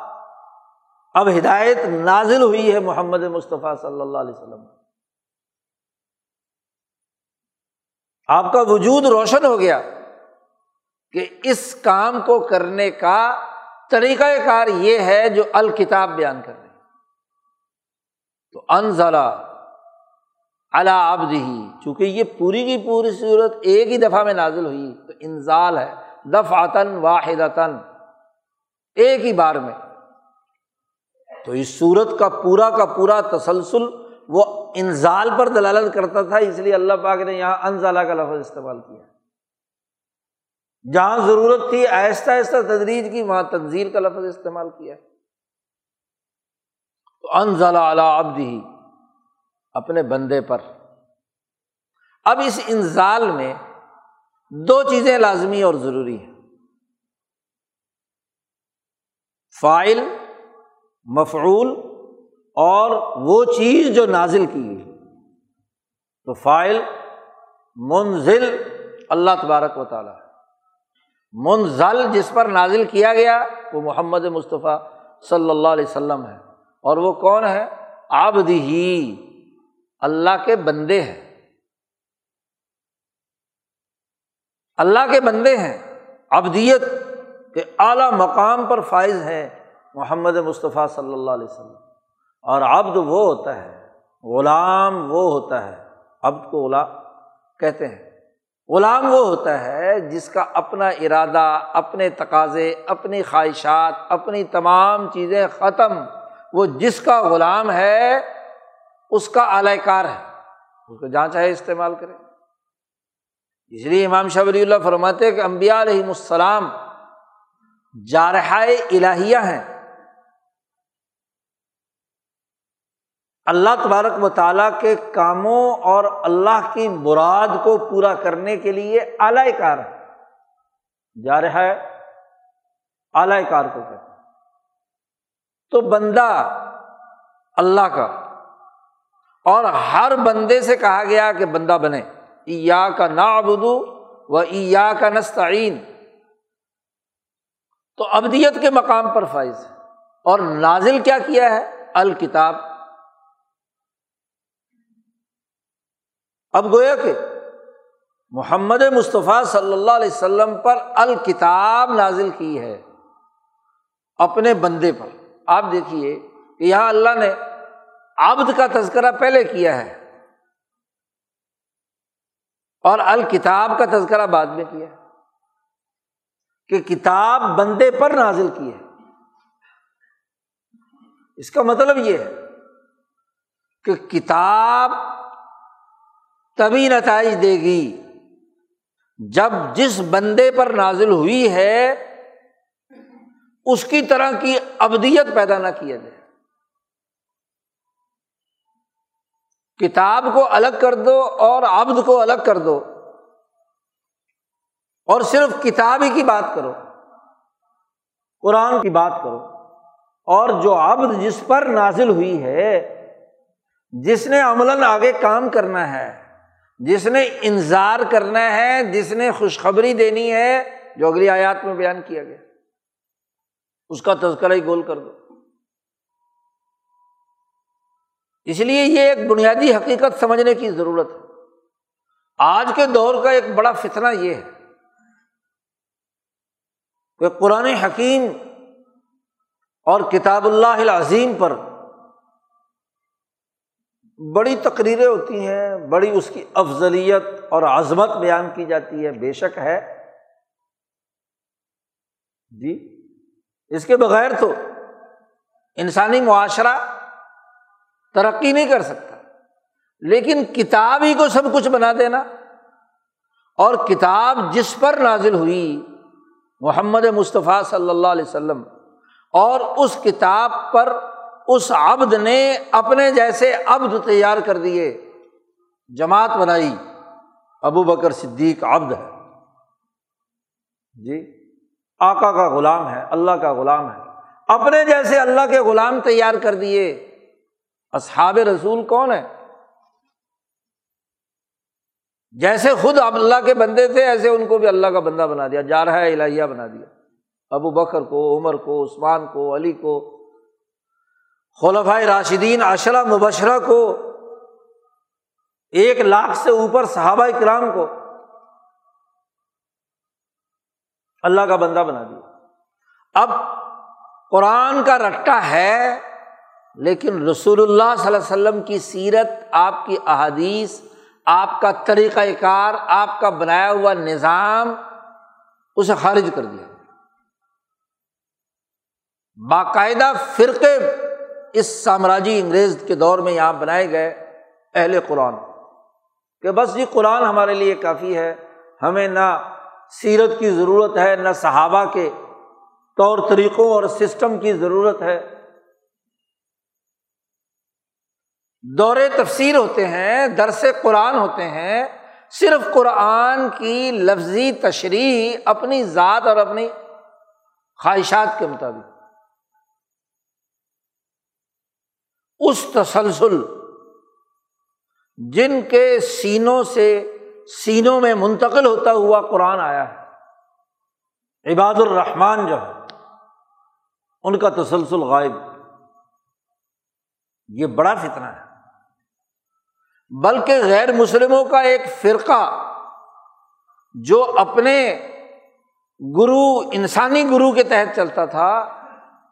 اب ہدایت نازل ہوئی ہے محمد مصطفیٰ صلی اللہ علیہ وسلم، آپ کا وجود روشن ہو گیا کہ اس کام کو کرنے کا طریقہ کار یہ ہے جو الکتاب بیان کر رہے ہیں۔ تو انزل علی عبدہ، چونکہ یہ پوری کی پوری صورت ایک ہی دفعہ میں نازل ہوئی تو انزال ہے، دفعتاً واحدتاً، ایک ہی بار میں۔ تو اس صورت کا پورا کا پورا تسلسل وہ انزال پر دلالت کرتا تھا، اس لیے اللہ پاک نے یہاں انزالہ کا لفظ استعمال کیا۔ جہاں ضرورت تھی آہستہ آہستہ تدریج کی، وہاں تنزیل کا لفظ استعمال کیا۔ تو انزل علی عبدہ، اپنے بندے پر۔ اب اس انزال میں دو چیزیں لازمی اور ضروری ہیں، فاعل، مفعول، اور وہ چیز جو نازل کی گئی۔ تو فاعل منزل اللہ تبارک و تعالیٰ، منزل جس پر نازل کیا گیا وہ محمد مصطفیٰ صلی اللہ علیہ وسلم ہے، اور وہ کون ہے؟ عبدہ، اللہ کے بندے ہیں، اللہ کے بندے ہیں۔ عبدیت کے اعلیٰ مقام پر فائز ہے محمد مصطفیٰ صلی اللہ علیہ وسلم، اور عبد وہ ہوتا ہے، غلام وہ ہوتا ہے، عبد کو غلام کہتے ہیں، غلام وہ ہوتا ہے جس کا اپنا ارادہ، اپنے تقاضے، اپنی خواہشات، اپنی تمام چیزیں ختم، وہ جس کا غلام ہے اس کا آلہ کار ہے، اس کو جہاں چاہے استعمال کرے۔ اس لیے امام شاہ ولی اللہ فرماتے ہیں کہ انبیاءلیہم السلام جارحائے الہیہ ہیں، اللہ تبارک و تعالیٰ کے کاموں اور اللہ کی مراد کو پورا کرنے کے لیے آلہ کار ہیں۔ جارحائے آلہ کار کو کہتے ہیں۔ تو بندہ اللہ کا، اور ہر بندے سے کہا گیا کہ بندہ بنے، ایاک نعبد و ایاک نستعین۔ تو عبدیت کے مقام پر فائز ہے، اور نازل کیا کیا ہے؟ الکتاب۔ اب گویا کہ محمد مصطفیٰ صلی اللہ علیہ وسلم پر الکتاب نازل کی ہے، اپنے بندے پر۔ آپ دیکھیے کہ یہاں اللہ نے عبد کا تذکرہ پہلے کیا ہے اور الکتاب کا تذکرہ بعد میں کیا ہے، کہ کتاب بندے پر نازل کی ہے۔ اس کا مطلب یہ ہے کہ کتاب تبھی نتائج دے گی جب جس بندے پر نازل ہوئی ہے اس کی طرح کی عبدیت پیدا نہ کیا جائے۔ کتاب کو الگ کر دو اور عبد کو الگ کر دو، اور صرف کتاب ہی کی بات کرو، قرآن کی بات کرو، اور جو عبد جس پر نازل ہوئی ہے، جس نے عملاً آگے کام کرنا ہے، جس نے انذار کرنا ہے، جس نے خوشخبری دینی ہے، جو اگلی آیات میں بیان کیا گیا، اس کا تذکرہ ہی گول کر دو۔ اس لیے یہ ایک بنیادی حقیقت سمجھنے کی ضرورت ہے۔ آج کے دور کا ایک بڑا فتنہ یہ ہے کہ قرآن حکیم اور کتاب اللہ العظیم پر بڑی تقریریں ہوتی ہیں، بڑی اس کی افضلیت اور عظمت بیان کی جاتی ہے، بے شک ہے جی، اس کے بغیر تو انسانی معاشرہ ترقی نہیں کر سکتا، لیکن کتاب ہی کو سب کچھ بنا دینا، اور کتاب جس پر نازل ہوئی محمد مصطفیٰ صلی اللہ علیہ وسلم، اور اس کتاب پر اس عبد نے اپنے جیسے عبد تیار کر دیے، جماعت بنائی، ابو بکر صدیق عبد ہے جی، آقا کا غلام ہے، اللہ کا غلام ہے، اپنے جیسے اللہ کے غلام تیار کر دیے۔ اصحاب رسول کون ہیں؟ جیسے خود اللہ کے بندے تھے ایسے ان کو بھی اللہ کا بندہ بنا دیا، جارحہ الہیہ بنا دیا، ابو بکر کو، عمر کو، عثمان کو، علی کو، خلفائے راشدین عشرہ مبشرہ کو، ایک لاکھ سے اوپر صحابہ کرام کو اللہ کا بندہ بنا دیا۔ اب قرآن کا رٹا ہے، لیکن رسول اللہ صلی اللہ علیہ وسلم کی سیرت، آپ کی احادیث، آپ کا طریقہ کار، آپ کا بنایا ہوا نظام، اسے خارج کر دیا۔ باقاعدہ فرقے اس سامراجی انگریز کے دور میں یہاں بنائے گئے اہل قرآن کہ بس یہ قرآن ہمارے لیے کافی ہے، ہمیں نہ سیرت کی ضرورت ہے، نہ صحابہ کے طور طریقوں اور سسٹم کی ضرورت ہے۔ دورے تفسیر ہوتے ہیں، درس قرآن ہوتے ہیں، صرف قرآن کی لفظی تشریح اپنی ذات اور اپنی خواہشات کے مطابق، اس تسلسل جن کے سینوں سے سینوں میں منتقل ہوتا ہوا قرآن آیا ہے، عباد الرحمن جو ہے ان کا تسلسل غائب، یہ بڑا فتنہ ہے۔ بلکہ غیر مسلموں کا ایک فرقہ جو اپنے گرو، انسانی گرو کے تحت چلتا تھا،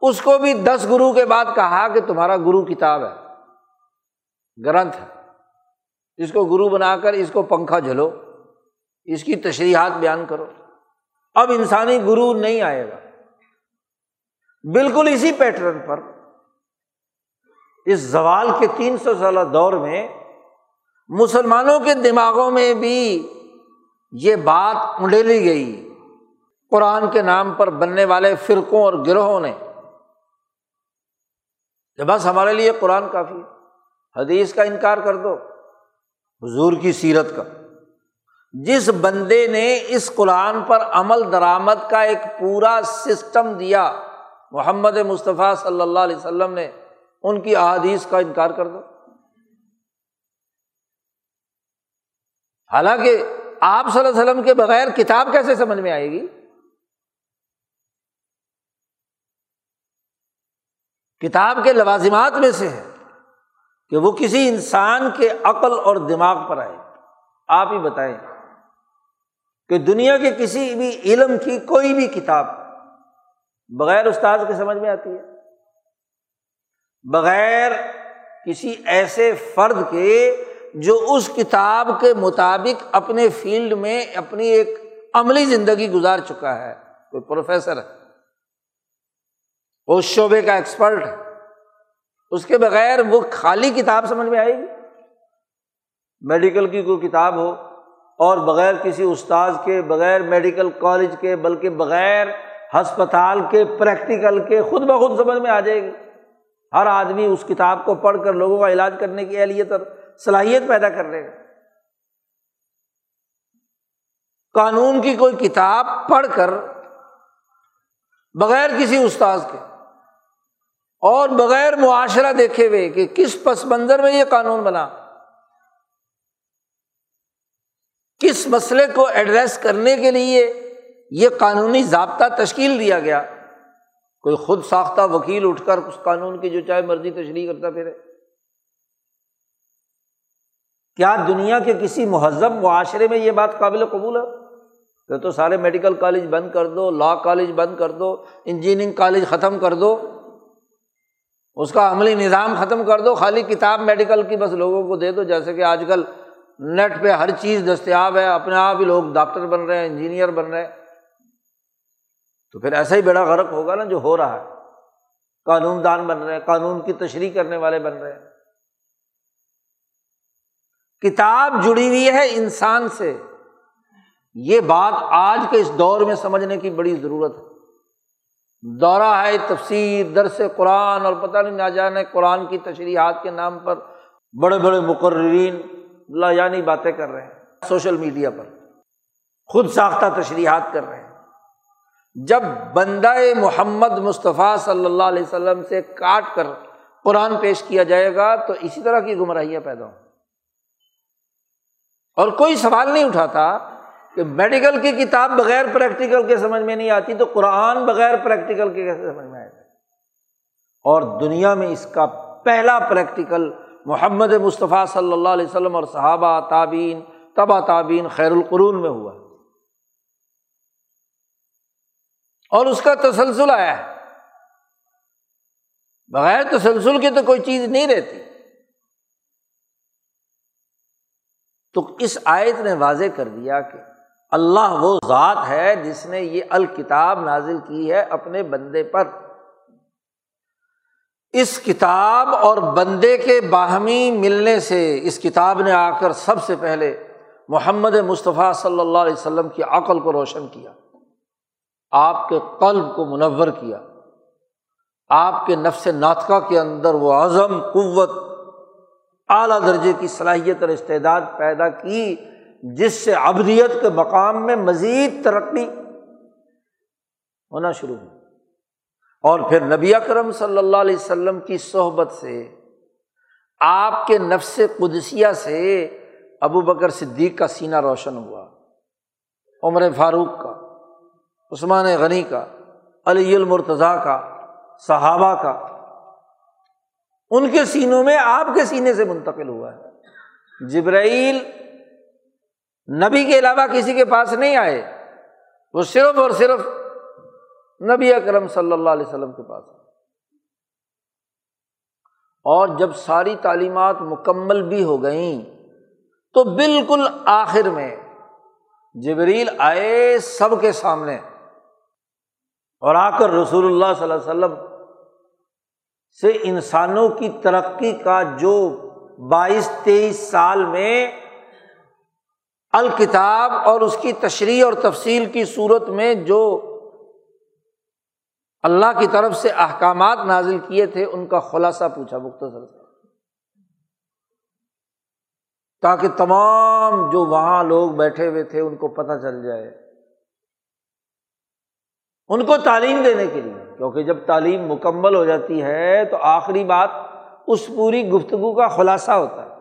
اس کو بھی دس گرو کے بعد کہا کہ تمہارا گرو کتاب ہے، گرنتھ ہے، اس کو گرو بنا کر اس کو پنکھا جھلو، اس کی تشریحات بیان کرو۔ اب انسانی گرو نہیں آئے گا، بالکل اسی پیٹرن پر اس زوال کے تین سو سالہ دور میں مسلمانوں کے دماغوں میں بھی یہ بات انڈیلی گئی، قرآن کے نام پر بننے والے فرقوں اور گروہوں نے کہ بس ہمارے لیے قرآن کافی ہے۔ حدیث کا انکار کر دو، حضور کی سیرت کا۔ جس بندے نے اس قرآن پر عمل درآمد کا ایک پورا سسٹم دیا، محمد مصطفیٰ صلی اللہ علیہ وسلم نے، ان کی احادیث کا انکار کر دو۔ حالانکہ آپ صلی اللہ علیہ وسلم کے بغیر کتاب کیسے سمجھ میں آئے گی؟ کتاب کے لوازمات میں سے ہے کہ وہ کسی انسان کے عقل اور دماغ پر آئے۔ آپ ہی بتائیں کہ دنیا کے کسی بھی علم کی کوئی بھی کتاب بغیر استاد کے سمجھ میں آتی ہے، بغیر کسی ایسے فرد کے جو اس کتاب کے مطابق اپنے فیلڈ میں اپنی ایک عملی زندگی گزار چکا ہے، کوئی پروفیسر ہے، اس شعبے کا ایکسپرٹ ہے، اس کے بغیر وہ خالی کتاب سمجھ میں آئے گی؟ میڈیکل کی کوئی کتاب ہو اور بغیر کسی استاد کے، بغیر میڈیکل کالج کے، بلکہ بغیر ہسپتال کے پریکٹیکل کے خود بخود سمجھ میں آ جائے گی۔ ہر آدمی اس کتاب کو پڑھ کر لوگوں کا علاج کرنے کی اہلیت اور صلاحیت پیدا کر لے گا۔ قانون کی کوئی کتاب پڑھ کر بغیر کسی استاد کے اور بغیر معاشرہ دیکھے ہوئے کہ کس پس منظر میں یہ قانون بنا، کس مسئلے کو ایڈریس کرنے کے لیے یہ قانونی ضابطہ تشکیل دیا گیا، کوئی خود ساختہ وکیل اٹھ کر اس قانون کی جو چاہے مرضی تشریح کرتا پھرے۔ کیا دنیا کے کسی مہذب معاشرے میں یہ بات قابل قبول ہے کہ تو سارے میڈیکل کالج بند کر دو، لا کالج بند کر دو، انجینئرنگ کالج ختم کر دو، اس کا عملی نظام ختم کر دو، خالی کتاب میڈیکل کی بس لوگوں کو دے دو، جیسے کہ آج کل نیٹ پہ ہر چیز دستیاب ہے، اپنے آپ ہی لوگ ڈاکٹر بن رہے ہیں، انجینئر بن رہے ہیں، تو پھر ایسا ہی بیڑا غرق ہوگا نا جو ہو رہا ہے۔ قانون دان بن رہے ہیں، قانون کی تشریح کرنے والے بن رہے ہیں۔ کتاب جڑی ہوئی ہے انسان سے، یہ بات آج کے اس دور میں سمجھنے کی بڑی ضرورت ہے۔ دورہ ہے تفسیر، درس قرآن، اور پتہ نہیں نہ جانے قرآن کی تشریحات کے نام پر بڑے بڑے مقررین لا یعنی باتیں کر رہے ہیں، سوشل میڈیا پر خود ساختہ تشریحات کر رہے ہیں۔ جب بندہ محمد مصطفیٰ صلی اللہ علیہ وسلم سے کاٹ کر قرآن پیش کیا جائے گا تو اسی طرح کی گمراہیاں پیدا ہوں۔ اور کوئی سوال نہیں اٹھاتا کہ میڈیکل کی کتاب بغیر پریکٹیکل کے سمجھ میں نہیں آتی تو قرآن بغیر پریکٹیکل کے کیسے سمجھ میں آئے گا؟ اور دنیا میں اس کا پہلا پریکٹیکل محمد مصطفیٰ صلی اللہ علیہ وسلم اور صحابہ، تابعین، تبع تابعین، خیر القرون میں ہوا، اور اس کا تسلسل آیا ہے۔ بغیر تسلسل کے تو کوئی چیز نہیں رہتی۔ تو اس آیت نے واضح کر دیا کہ اللہ وہ ذات ہے جس نے یہ الکتاب نازل کی ہے اپنے بندے پر۔ اس کتاب اور بندے کے باہمی ملنے سے اس کتاب نے آ کر سب سے پہلے محمد مصطفیٰ صلی اللہ علیہ وسلم کی عقل کو روشن کیا، آپ کے قلب کو منور کیا، آپ کے نفس ناطقہ کے اندر وہ عزم، قوت، اعلیٰ درجے کی صلاحیت اور استعداد پیدا کی جس سے عبدیت کے مقام میں مزید ترقی ہونا شروع ہوئی۔ اور پھر نبی اکرم صلی اللہ علیہ وسلم کی صحبت سے، آپ کے نفس قدسیہ سے ابو بکر صدیق کا سینہ روشن ہوا، عمر فاروق کا، عثمان غنی کا، علی المرتضیٰ کا، صحابہ کا، ان کے سینوں میں آپ کے سینے سے منتقل ہوا ہے۔ جبرائیل نبی کے علاوہ کسی کے پاس نہیں آئے، وہ صرف اور صرف نبی اکرم صلی اللہ علیہ وسلم کے پاس آئے۔ اور جب ساری تعلیمات مکمل بھی ہو گئیں تو بالکل آخر میں جبرائیل آئے سب کے سامنے، اور آ کر رسول اللہ صلی اللہ علیہ وسلم سے انسانوں کی ترقی کا جو بائیس تیئیس سال میں الکتاب اور اس کی تشریح اور تفصیل کی صورت میں جو اللہ کی طرف سے احکامات نازل کیے تھے ان کا خلاصہ پوچھا، مختصر، تاکہ تمام جو وہاں لوگ بیٹھے ہوئے تھے ان کو پتہ چل جائے، ان کو تعلیم دینے کے لیے، کیونکہ جب تعلیم مکمل ہو جاتی ہے تو آخری بات اس پوری گفتگو کا خلاصہ ہوتا ہے۔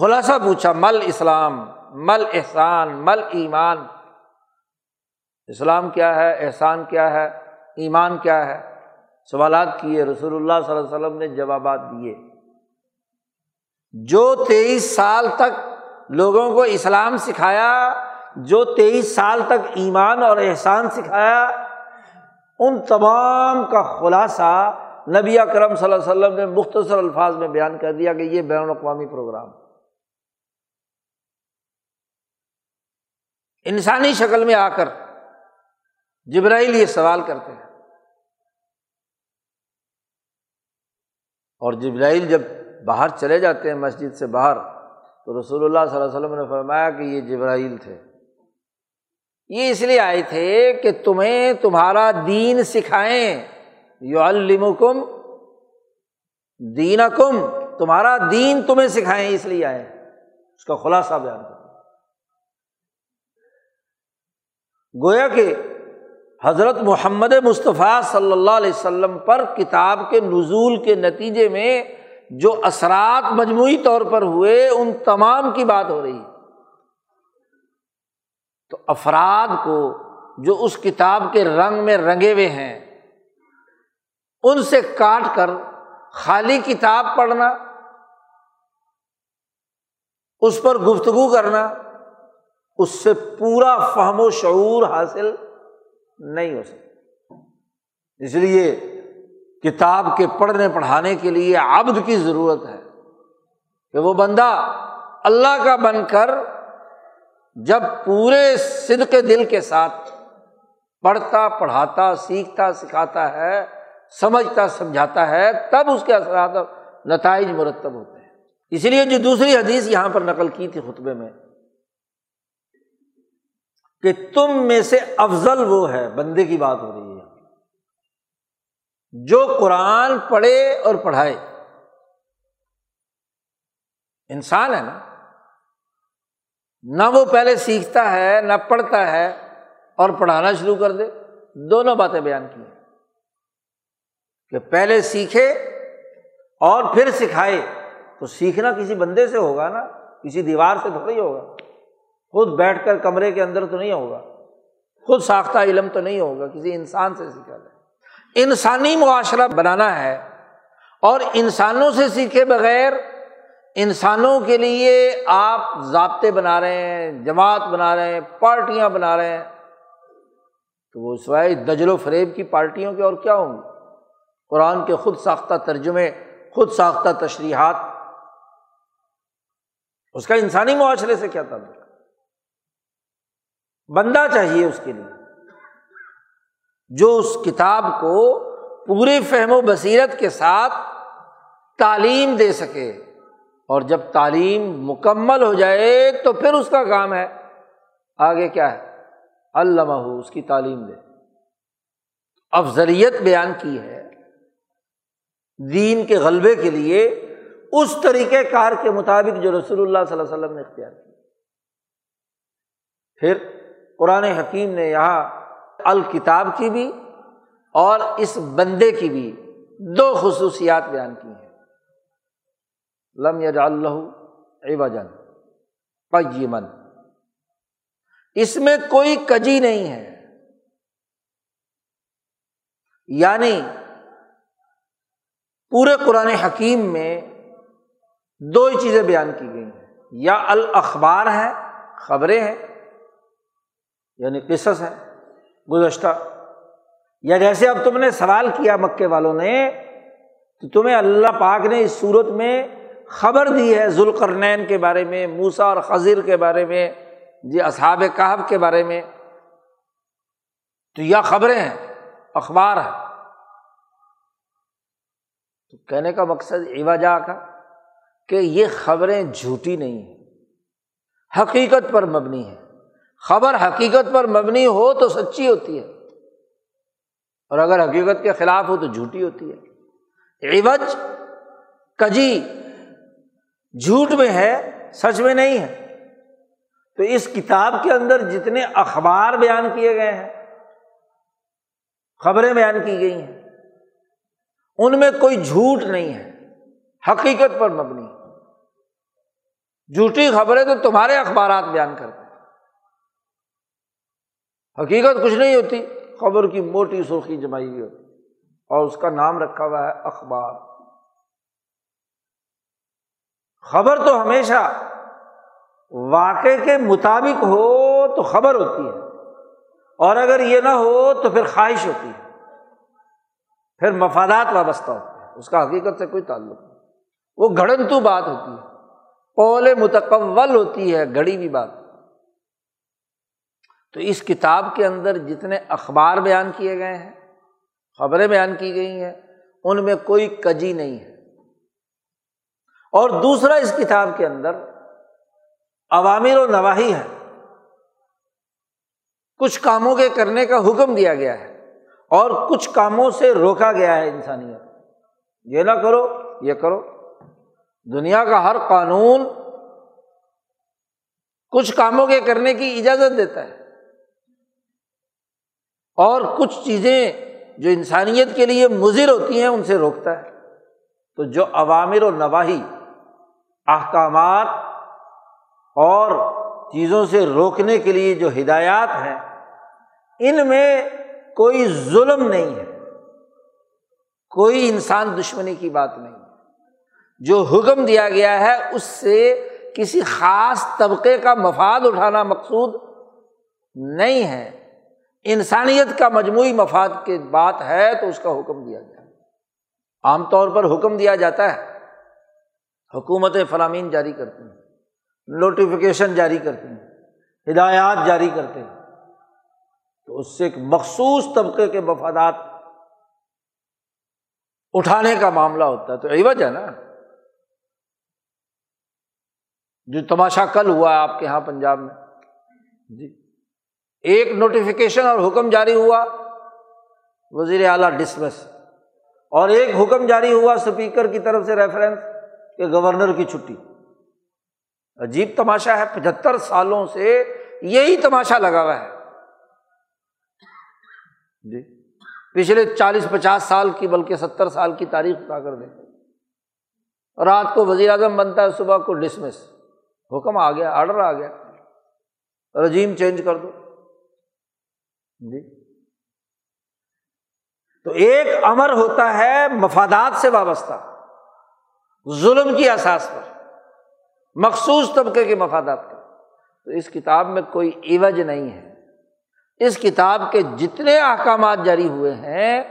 خلاصہ پوچھا، مل اسلام، مل احسان، مل ایمان، اسلام کیا ہے، احسان کیا ہے، ایمان کیا ہے، سوالات کیے، رسول اللہ صلی اللہ علیہ وسلم نے جوابات دیے۔ جو تیئیس سال تک لوگوں کو اسلام سکھایا، جو تیئیس سال تک ایمان اور احسان سکھایا، ان تمام کا خلاصہ نبی اکرم صلی اللہ علیہ وسلم نے مختصر الفاظ میں بیان کر دیا کہ یہ بین الاقوامی پروگرام انسانی شکل میں آ کر جبرائیل یہ سوال کرتے ہیں، اور جبرائیل جب باہر چلے جاتے ہیں مسجد سے باہر تو رسول اللہ صلی اللہ علیہ وسلم نے فرمایا کہ یہ جبرائیل تھے، یہ اس لیے آئے تھے کہ تمہیں تمہارا دین سکھائیں، یعلمکم دینکم، تمہارا دین تمہیں سکھائیں، اس لیے آئے۔ اس کا خلاصہ بیان کریں۔ گویا کہ حضرت محمد مصطفیٰ صلی اللہ علیہ وسلم پر کتاب کے نزول کے نتیجے میں جو اثرات مجموعی طور پر ہوئے ان تمام کی بات ہو رہی ہے۔ تو افراد کو جو اس کتاب کے رنگ میں رنگے ہوئے ہیں ان سے کاٹ کر خالی کتاب پڑھنا، اس پر گفتگو کرنا، اس سے پورا فہم و شعور حاصل نہیں ہو سکتا۔ اس لیے کتاب کے پڑھنے پڑھانے کے لیے عبد کی ضرورت ہے کہ وہ بندہ اللہ کا بن کر جب پورے صدق دل کے ساتھ پڑھتا پڑھاتا سیکھتا سکھاتا ہے، سمجھتا سمجھاتا ہے، تب اس کے اثرات نتائج مرتب ہوتے ہیں۔ اس لیے جو دوسری حدیث یہاں پر نقل کی تھی خطبے میں کہ تم میں سے افضل وہ ہے، بندے کی بات ہو رہی ہے جو قرآن پڑھے اور پڑھائے۔ انسان ہے نا، نہ وہ پہلے سیکھتا ہے نہ پڑھتا ہے اور پڑھانا شروع کر دے، دونوں باتیں بیان کی ہیں کہ پہلے سیکھے اور پھر سکھائے۔ تو سیکھنا کسی بندے سے ہوگا نا، کسی دیوار سے تھوڑی ہوگا، خود بیٹھ کر کمرے کے اندر تو نہیں ہوگا، خود ساختہ علم تو نہیں ہوگا، کسی انسان سے سیکھا جائے۔ انسانی معاشرہ بنانا ہے اور انسانوں سے سیکھے بغیر، انسانوں کے لیے آپ ضابطے بنا رہے ہیں، جماعت بنا رہے ہیں، پارٹیاں بنا رہے ہیں، تو وہ سوائے دجل و فریب کی پارٹیوں کے اور کیا ہوں گے؟ قرآن کے خود ساختہ ترجمے، خود ساختہ تشریحات، اس کا انسانی معاشرے سے کیا تعلق؟ بندہ چاہیے اس کے لیے جو اس کتاب کو پورے فہم و بصیرت کے ساتھ تعلیم دے سکے، اور جب تعلیم مکمل ہو جائے تو پھر اس کا کام ہے آگے کیا ہے، علمہ، اس کی تعلیم دے۔ افضلیت بیان کی ہے دین کے غلبے کے لیے اس طریقہ کار کے مطابق جو رسول اللہ صلی اللہ علیہ وسلم نے اختیار کیا۔ پھر قرآن حکیم نے یہاں الکتاب کی بھی اور اس بندے کی بھی دو خصوصیات بیان کی ہیں۔ لم یجعل لہ عوجا قیما، اس میں کوئی کجی نہیں ہے، یعنی پورے قرآن حکیم میں دو ہی چیزیں بیان کی گئی ہیں، یا الاخبار ہیں، خبریں ہیں، یعنی قصص ہیں گزشتہ، یا جیسے اب تم نے سوال کیا مکے والوں نے تو تمہیں اللہ پاک نے اس صورت میں خبر دی ہے ذوالقرنین کے بارے میں، موسیٰ اور خضر کے بارے میں، جی اصحاب کہف کے بارے میں، تو یا خبریں ہیں، اخبار ہیں۔ تو کہنے کا مقصد عوجا کا کہ یہ خبریں جھوٹی نہیں ہیں، حقیقت پر مبنی ہیں۔ خبر حقیقت پر مبنی ہو تو سچی ہوتی ہے، اور اگر حقیقت کے خلاف ہو تو جھوٹی ہوتی ہے۔ عوج کجی، جھوٹ میں ہے، سچ میں نہیں ہے۔ تو اس کتاب کے اندر جتنے اخبار بیان کیے گئے ہیں، خبریں بیان کی گئی ہیں، ان میں کوئی جھوٹ نہیں ہے، حقیقت پر مبنی ہے۔ جھوٹی خبریں تو تمہارے اخبارات بیان کرتے ہیں، حقیقت کچھ نہیں ہوتی، خبر کی موٹی سرخی جمائی ہوئی ہوتی اور اس کا نام رکھا ہوا ہے اخبار۔ خبر تو ہمیشہ واقعے کے مطابق ہو تو خبر ہوتی ہے، اور اگر یہ نہ ہو تو پھر خواہش ہوتی ہے، پھر مفادات وابستہ ہوتے ہیں، اس کا حقیقت سے کوئی تعلق نہیں، وہ گھڑنتو بات ہوتی ہے، قول متقول ہوتی ہے، گھڑی ہوئی بات۔ تو اس کتاب کے اندر جتنے اخبار بیان کیے گئے ہیں، خبریں بیان کی گئی ہیں، ان میں کوئی کجی نہیں ہے۔ اور دوسرا، اس کتاب کے اندر اوامر و نواہی ہے، کچھ کاموں کے کرنے کا حکم دیا گیا ہے اور کچھ کاموں سے روکا گیا ہے انسانیت، یہ نہ کرو، یہ کرو۔ دنیا کا ہر قانون کچھ کاموں کے کرنے کی اجازت دیتا ہے اور کچھ چیزیں جو انسانیت کے لیے مضر ہوتی ہیں ان سے روکتا ہے۔ تو جو اوامر و نواہی، احکامات اور چیزوں سے روکنے کے لیے جو ہدایات ہیں، ان میں کوئی ظلم نہیں ہے، کوئی انسان دشمنی کی بات نہیں ہے۔ جو حکم دیا گیا ہے اس سے کسی خاص طبقے کا مفاد اٹھانا مقصود نہیں ہے، انسانیت کا مجموعی مفاد کی بات ہے، تو اس کا حکم دیا گیا ہے۔ عام طور پر حکم دیا جاتا ہے، حکومتیں فرامین جاری کرتی ہیں، نوٹیفیکیشن جاری کرتی ہیں، ہدایات جاری کرتے ہیں، تو اس سے ایک مخصوص طبقے کے مفادات اٹھانے کا معاملہ ہوتا ہے، تو عوض ہے نا۔ جو تماشا کل ہوا ہے آپ کے یہاں پنجاب میں جی، ایک نوٹیفیکیشن اور حکم جاری ہوا، وزیر اعلیٰ ڈسمس، اور ایک حکم جاری ہوا اسپیکر کی طرف سے ریفرنس کہ گورنر کی چھٹی۔ عجیب تماشا ہے، پچہتر سالوں سے یہی تماشا لگا ہوا ہے جی، پچھلے چالیس پچاس سال کی بلکہ ستر سال کی تاریخ اٹھا کر دیں، رات کو وزیر اعظم بنتا ہے، صبح کو ڈسمس، حکم آ گیا، آرڈر آ گیا، رجیم چینج کر دو جی۔ تو ایک امر ہوتا ہے مفادات سے وابستہ، ظلم کی اساس پر، مخصوص طبقے کے مفادات پر، تو اس کتاب میں کوئی عوج نہیں ہے۔ اس کتاب کے جتنے احکامات جاری ہوئے ہیں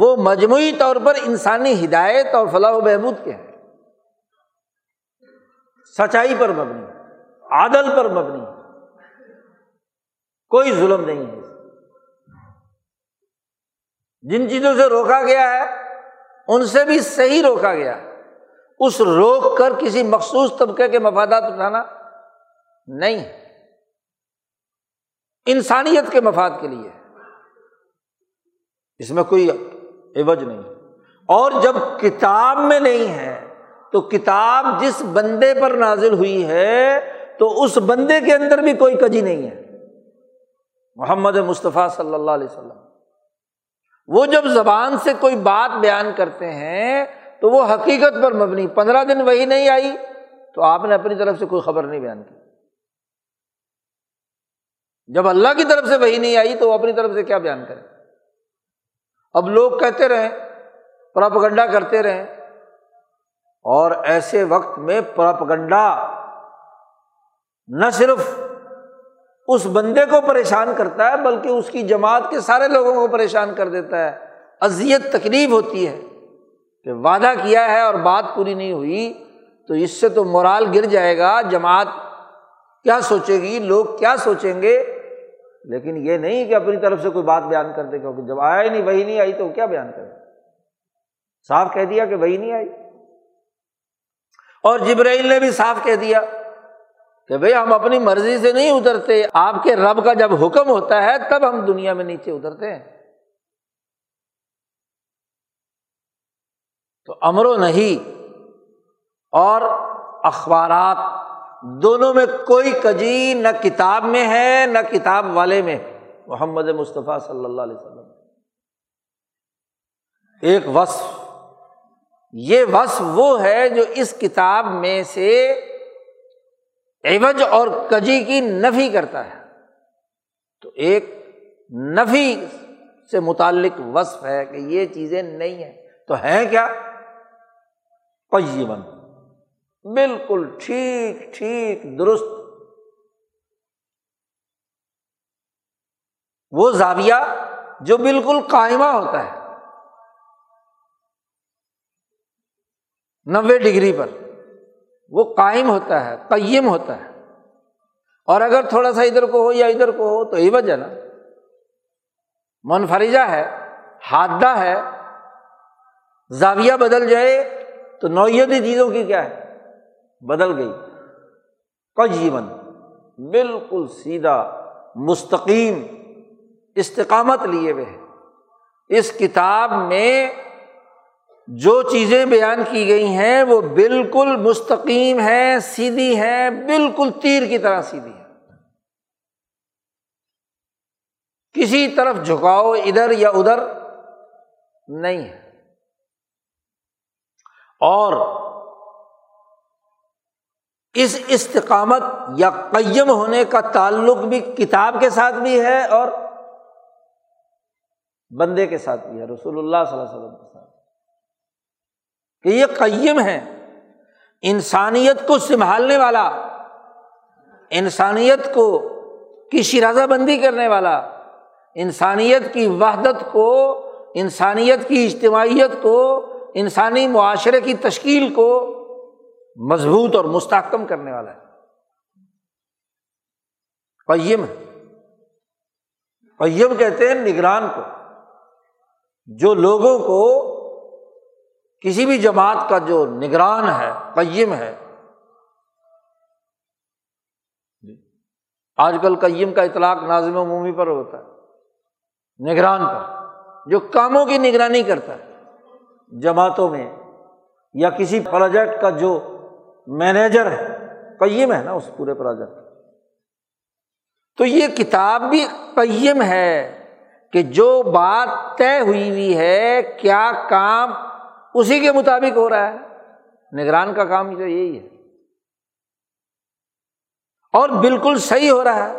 وہ مجموعی طور پر انسانی ہدایت اور فلاح و بہبود کے ہیں، سچائی پر مبنی، عدل پر مبنی، کوئی ظلم نہیں ہے۔ جن چیزوں سے روکا گیا ہے ان سے بھی صحیح روکا گیا ہے، اس روک کر کسی مخصوص طبقے کے مفادات اٹھانا نہیں، انسانیت کے مفاد کے لیے اس میں کوئی عوج نہیں۔ اور جب کتاب میں نہیں ہے تو کتاب جس بندے پر نازل ہوئی ہے تو اس بندے کے اندر بھی کوئی کجی نہیں ہے، محمد مصطفیٰ صلی اللہ علیہ وسلم۔ وہ جب زبان سے کوئی بات بیان کرتے ہیں تو وہ حقیقت پر مبنی، پندرہ دن وہی نہیں آئی تو آپ نے اپنی طرف سے کوئی خبر نہیں بیان کی، جب اللہ کی طرف سے وہی نہیں آئی تو وہ اپنی طرف سے کیا بیان کریں۔ اب لوگ کہتے رہیں، پراپگنڈا کرتے رہیں، اور ایسے وقت میں پراپگنڈا نہ صرف اس بندے کو پریشان کرتا ہے بلکہ اس کی جماعت کے سارے لوگوں کو پریشان کر دیتا ہے، اذیت تکلیف ہوتی ہے کہ وعدہ کیا ہے اور بات پوری نہیں ہوئی، تو اس سے تو مورال گر جائے گا، جماعت کیا سوچے گی، لوگ کیا سوچیں گے۔ لیکن یہ نہیں کہ اپنی طرف سے کوئی بات بیان کر دے، کیونکہ جب آیا نہیں، وہی نہیں آئی تو کیا بیان کرے، صاف کہہ دیا کہ وہی نہیں آئی، اور جبرائیل نے بھی صاف کہہ دیا کہ بھئی ہم اپنی مرضی سے نہیں اترتے، آپ کے رب کا جب حکم ہوتا ہے تب ہم دنیا میں نیچے اترتے ہیں۔ تو امر و نہی اور اخبارات دونوں میں کوئی کجی نہ کتاب میں ہے نہ کتاب والے میں، محمد مصطفیٰ صلی اللہ علیہ وسلم۔ ایک وصف، یہ وصف وہ ہے جو اس کتاب میں سے عوج اور کجی کی نفی کرتا ہے، تو ایک نفی سے متعلق وصف ہے کہ یہ چیزیں نہیں ہیں، تو ہیں کیا؟ قیما، بالکل ٹھیک ٹھیک درست۔ وہ زاویہ جو بالکل قائمہ ہوتا ہے نوے ڈگری پر، وہ قائم ہوتا ہے، قیم ہوتا ہے، اور اگر تھوڑا سا ادھر کو ہو یا ادھر کو ہو تو عوج ہے نا، منفرجہ ہے، حادہ ہے، زاویہ بدل جائے تو نوعیت چیزوں کی کیا ہے، بدل گئی۔ قیمن، بالکل سیدھا مستقیم، استقامت لیے ہوئے ہے۔ اس کتاب میں جو چیزیں بیان کی گئی ہیں وہ بالکل مستقیم ہیں، سیدھی ہیں، بالکل تیر کی طرح سیدھی ہیں، کسی طرف جھکاؤ ادھر یا ادھر نہیں ہے۔ اور اس استقامت یا قیم ہونے کا تعلق بھی کتاب کے ساتھ بھی ہے اور بندے کے ساتھ بھی ہے، رسول اللہ صلی اللہ علیہ وسلم کے ساتھ، کہ یہ قیم ہے، انسانیت کو سنبھالنے والا، انسانیت کو کی شرازہ بندی کرنے والا، انسانیت کی وحدت کو، انسانیت کی اجتماعیت کو، انسانی معاشرے کی تشکیل کو مضبوط اور مستحکم کرنے والا ہے، قیم ہے۔ قیم کہتے ہیں نگران کو، جو لوگوں کو کسی بھی جماعت کا جو نگران ہے قیم ہے۔ آج کل قیم کا اطلاق ناظم عمومی پر ہوتا ہے، نگران پر، جو کاموں کی نگرانی کرتا ہے جماعتوں میں، یا کسی پروجیکٹ کا جو مینیجر ہے قیم ہے نا اس پورے پروجیکٹ کا۔ تو یہ کتاب بھی قیم ہے کہ جو بات طے ہوئی ہوئی ہے کیا کام اسی کے مطابق ہو رہا ہے، نگران کا کام جو یہی ہے، اور بالکل صحیح ہو رہا ہے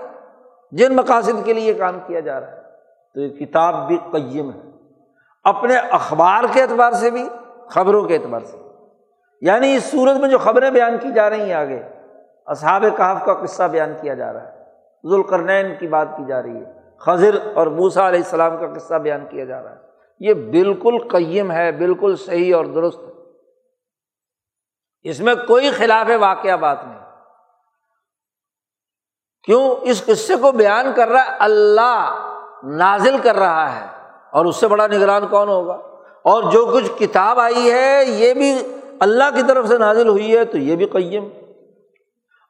جن مقاصد کے لیے یہ کام کیا جا رہا ہے۔ تو یہ کتاب بھی قیم ہے اپنے اخبار کے اعتبار سے بھی، خبروں کے اعتبار سے، یعنی اس صورت میں جو خبریں بیان کی جا رہی ہیں، آگے اصحاب کہف کا قصہ بیان کیا جا رہا ہے، ذوالقرنین کی بات کی جا رہی ہے، خضر اور موسیٰ علیہ السلام کا قصہ بیان کیا جا رہا ہے، یہ بالکل قیم ہے، بالکل صحیح اور درست ہے، اس میں کوئی خلاف واقعہ بات نہیں۔ کیوں؟ اس قصے کو بیان کر رہا ہے اللہ، نازل کر رہا ہے، اور اس سے بڑا نگران کون ہوگا؟ اور جو کچھ کتاب آئی ہے یہ بھی اللہ کی طرف سے نازل ہوئی ہے تو یہ بھی قیم،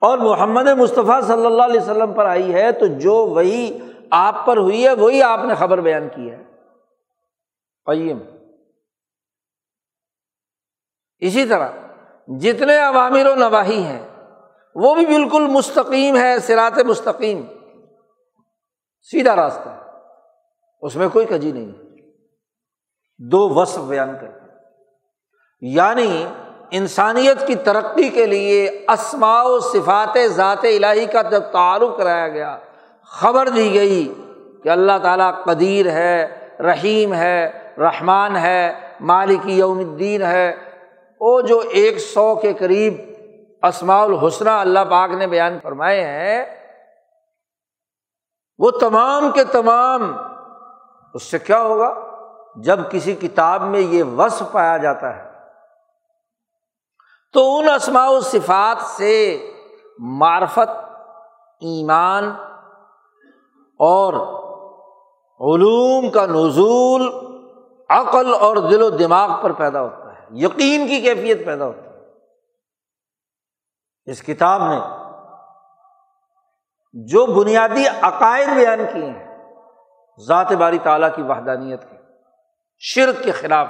اور محمد مصطفیٰ صلی اللہ علیہ وسلم پر آئی ہے تو جو وہی آپ پر ہوئی ہے وہی آپ نے خبر بیان کی ہے، قیم۔ اسی طرح جتنے اوامر و نواہی ہیں وہ بھی بالکل مستقیم ہے، صراط مستقیم، سیدھا راستہ، اس میں کوئی کجی نہیں۔ دو وصف بیان کرتے ہیں، یعنی انسانیت کی ترقی کے لیے اسماء و صفات ذات الہی کا جب تعارف کرایا گیا، خبر دی گئی کہ اللہ تعالیٰ قدیر ہے، رحیم ہے، رحمان ہے، مالک یوم الدین ہے، وہ جو ایک سو کے قریب اسماء الحسنی اللہ پاک نے بیان فرمائے ہیں، وہ تمام کے تمام۔ اس سے کیا ہوگا؟ جب کسی کتاب میں یہ وصف پایا جاتا ہے تو ان اسماء و صفات سے معرفت، ایمان اور علوم کا نزول عقل اور دل و دماغ پر پیدا ہوتا ہے، یقین کی کیفیت پیدا ہوتی ہے۔ اس کتاب نے جو بنیادی عقائد بیان کیے ہیں ذات باری تعالیٰ کی وحدانیت کے، شرک کے خلاف،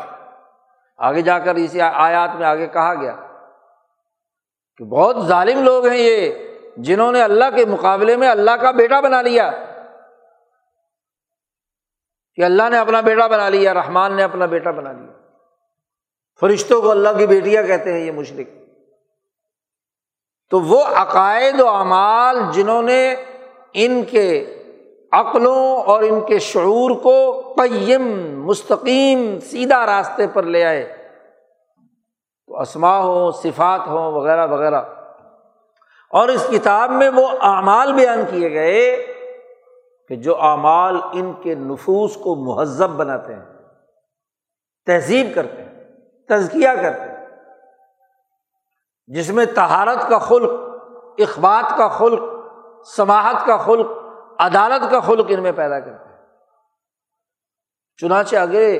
آگے جا کر اسی آیات میں آگے کہا گیا کہ بہت ظالم لوگ ہیں یہ جنہوں نے اللہ کے مقابلے میں اللہ کا بیٹا بنا لیا، کہ اللہ نے اپنا بیٹا بنا لیا، رحمان نے اپنا بیٹا بنا لیا، فرشتوں کو اللہ کی بیٹیاں کہتے ہیں یہ مشرک۔ تو وہ عقائد و اعمال جنہوں نے ان کے عقلوں اور ان کے شعور کو قیم، مستقیم، سیدھا راستے پر لے آئے، تو اسماء ہوں، صفات ہوں، وغیرہ وغیرہ۔ اور اس کتاب میں وہ اعمال بیان کیے گئے کہ جو اعمال ان کے نفوس کو مہذب بناتے ہیں، تہذیب کرتے ہیں، تزکیہ کرتے ہیں، جس میں طہارت کا خلق، اخبات کا خلق، سماحت کا خلق، عدالت کا خلق ان میں پیدا کرتے ہیں۔ چنانچہ اگلے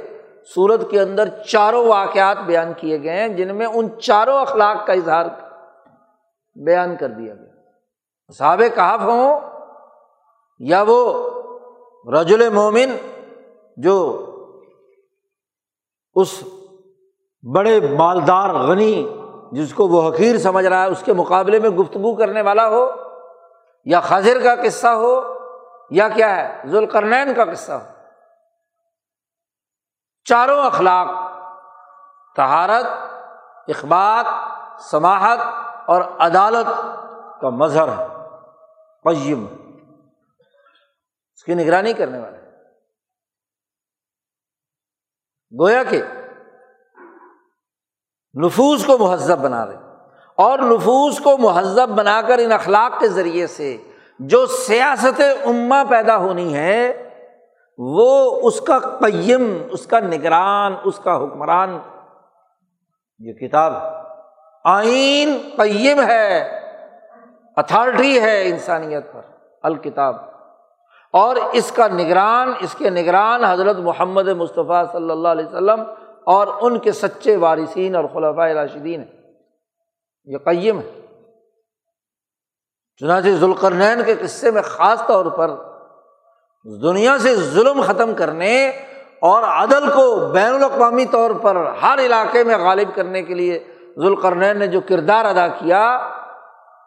سورت کے اندر چاروں واقعات بیان کیے گئے ہیں جن میں ان چاروں اخلاق کا اظہار بیان کر دیا گیا۔ اصحاب کہف ہوں یا وہ رجل مومن جو اس بڑے مالدار غنی جس کو وہ حقیر سمجھ رہا ہے اس کے مقابلے میں گفتگو کرنے والا ہو، یا خضر کا قصہ ہو، یا کیا ہے ذوالقرنین کا قصہ ہو، چاروں اخلاق، طہارت، اخبات، سماحت اور عدالت کا مظہر ہے، قیم، اس کی نگرانی کرنے والا ہے۔ گویا کہ نفوس کو مہذب بنا رہے، اور نفوس کو مہذب بنا کر ان اخلاق کے ذریعے سے جو سیاست امہ پیدا ہونی ہے وہ اس کا قیم، اس کا نگران، اس کا حکمران یہ کتاب آئین قیم ہے، اتھارٹی ہے انسانیت پر الکتاب، اور اس کا نگران اس کے نگران حضرت محمد مصطفیٰ صلی اللہ علیہ وسلم اور ان کے سچے وارثین اور خلفائے راشدین ہیں، یہ قیم ہے۔ چنانچہ ذوالقرنین کے قصے میں خاص طور پر دنیا سے ظلم ختم کرنے اور عدل کو بین الاقوامی طور پر ہر علاقے میں غالب کرنے کے لیے ذوالقرنین نے جو کردار ادا کیا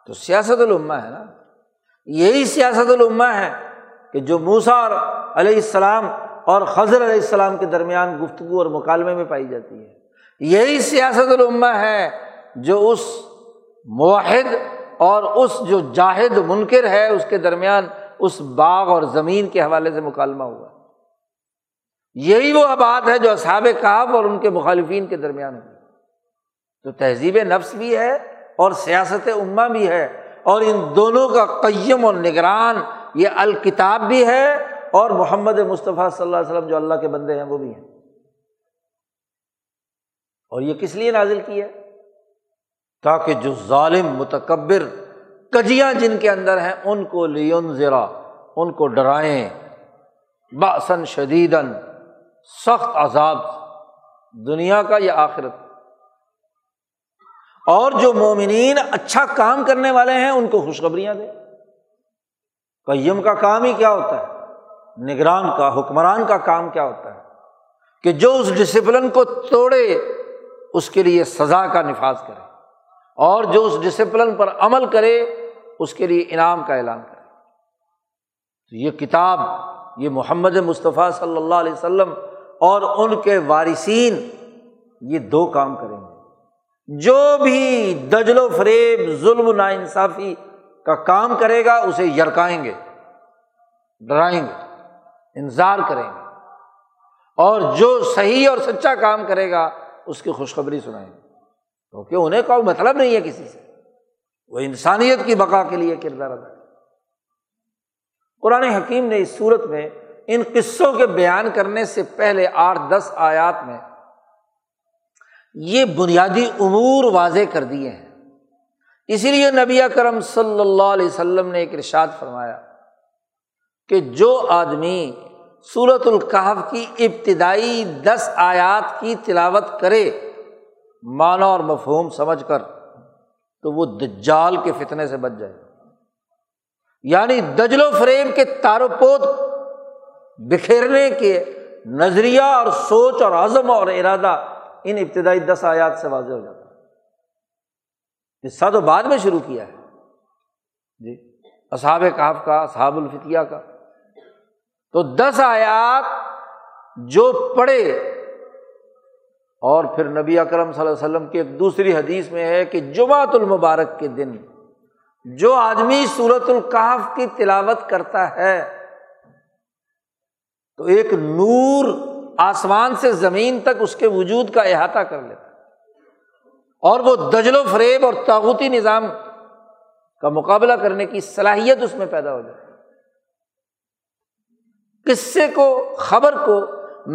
تو سیاست الامہ ہے نا، یہی سیاست الامہ ہے کہ جو موسیٰ علیہ السلام اور خضر علیہ السلام کے درمیان گفتگو اور مکالمے میں پائی جاتی ہے، یہی سیاست الامہ ہے جو اس موحد اور اس جو جاہد منکر ہے اس کے درمیان اس باغ اور زمین کے حوالے سے مکالمہ ہوا، یہی وہ بات ہے جو اصحاب کہف اور ان کے مخالفین کے درمیان ہوئی۔ تو تہذیب نفس بھی ہے اور سیاست امہ بھی ہے، اور ان دونوں کا قیم اور نگران یہ الکتاب بھی ہے اور محمد مصطفیٰ صلی اللہ علیہ وسلم جو اللہ کے بندے ہیں وہ بھی ہیں۔ اور یہ کس لیے نازل کی ہے؟ تاکہ جو ظالم متکبر کجیاں جن کے اندر ہیں ان کو لینذرا، ان کو ڈرائیں، بأساً شدیداً، سخت عذاب، دنیا کا یا آخرت، اور جو مومنین اچھا کام کرنے والے ہیں ان کو خوشخبریاں دیں۔ قیم کا کام ہی کیا ہوتا ہے، نگران کا، حکمران کا کام کیا ہوتا ہے کہ جو اس ڈسپلن کو توڑے اس کے لیے سزا کا نفاذ کرے، اور جو اس ڈسپلن پر عمل کرے اس کے لیے انعام کا اعلان کرے۔ تو یہ کتاب، یہ محمد مصطفیٰ صلی اللہ علیہ وسلم اور ان کے وارثین یہ دو کام کریں گے۔ جو بھی دجل و فریب، ظلم و ناانصافی کا کام کرے گا اسے یرکائیں گے، ڈرائیں گے، انذار کریں گے، اور جو صحیح اور سچا کام کرے گا اس کی خوشخبری سنائیں گے، کیونکہ انہیں کوئی مطلب نہیں ہے کسی سے، وہ انسانیت کی بقا کے لیے کردار ادا کریں۔ قرآن حکیم نے اس صورت میں ان قصوں کے بیان کرنے سے پہلے آٹھ دس آیات میں یہ بنیادی امور واضح کر دیے ہیں، اسی لیے نبی اکرم صلی اللہ علیہ وسلم نے ایک ارشاد فرمایا کہ جو آدمی سورت الکہف کی ابتدائی دس آیات کی تلاوت کرے معنی اور مفہوم سمجھ کر تو وہ دجال کے فتنے سے بچ جائے گا، یعنی دجل و فریب کے تار و پود بکھیرنے کے نظریہ اور سوچ اور عزم اور ارادہ ان ابتدائی دس آیات سے واضح ہو جاتا ہے۔ قصہ تو بعد میں شروع کیا ہے جی، اصحاب کہف کا، اصحاب الفتیہ کا، تو دس آیات جو پڑھے، اور پھر نبی اکرم صلی اللہ علیہ وسلم کی ایک دوسری حدیث میں ہے کہ جمعۃ المبارک کے دن جو آدمی سورت الکہف کی تلاوت کرتا ہے تو ایک نور آسمان سے زمین تک اس کے وجود کا احاطہ کر لیتا ہے، اور وہ دجل و فریب اور طاغوتی نظام کا مقابلہ کرنے کی صلاحیت اس میں پیدا ہو جاتی ہے۔ قصے کو، خبر کو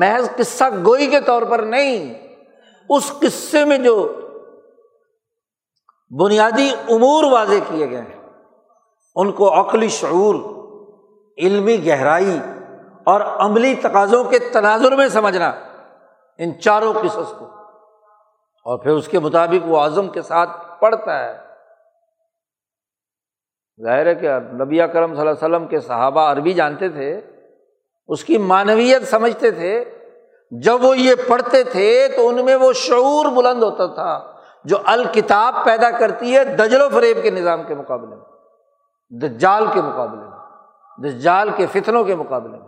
محض قصہ گوئی کے طور پر نہیں، اس قصے میں جو بنیادی امور واضح کیے گئے ہیں ان کو عقلی شعور، علمی گہرائی اور عملی تقاضوں کے تناظر میں سمجھنا، ان چاروں قصص کو، اور پھر اس کے مطابق وہ عزم کے ساتھ پڑھتا ہے۔ ظاہر ہے کہ نبی اکرم صلی اللہ علیہ وسلم کے صحابہ عربی جانتے تھے، اس کی معنویت سمجھتے تھے، جب وہ یہ پڑھتے تھے تو ان میں وہ شعور بلند ہوتا تھا جو الکتاب پیدا کرتی ہے دجل و فریب کے نظام کے مقابلے میں، دجال کے مقابلے میں، دجال کے فتنوں کے مقابلے میں۔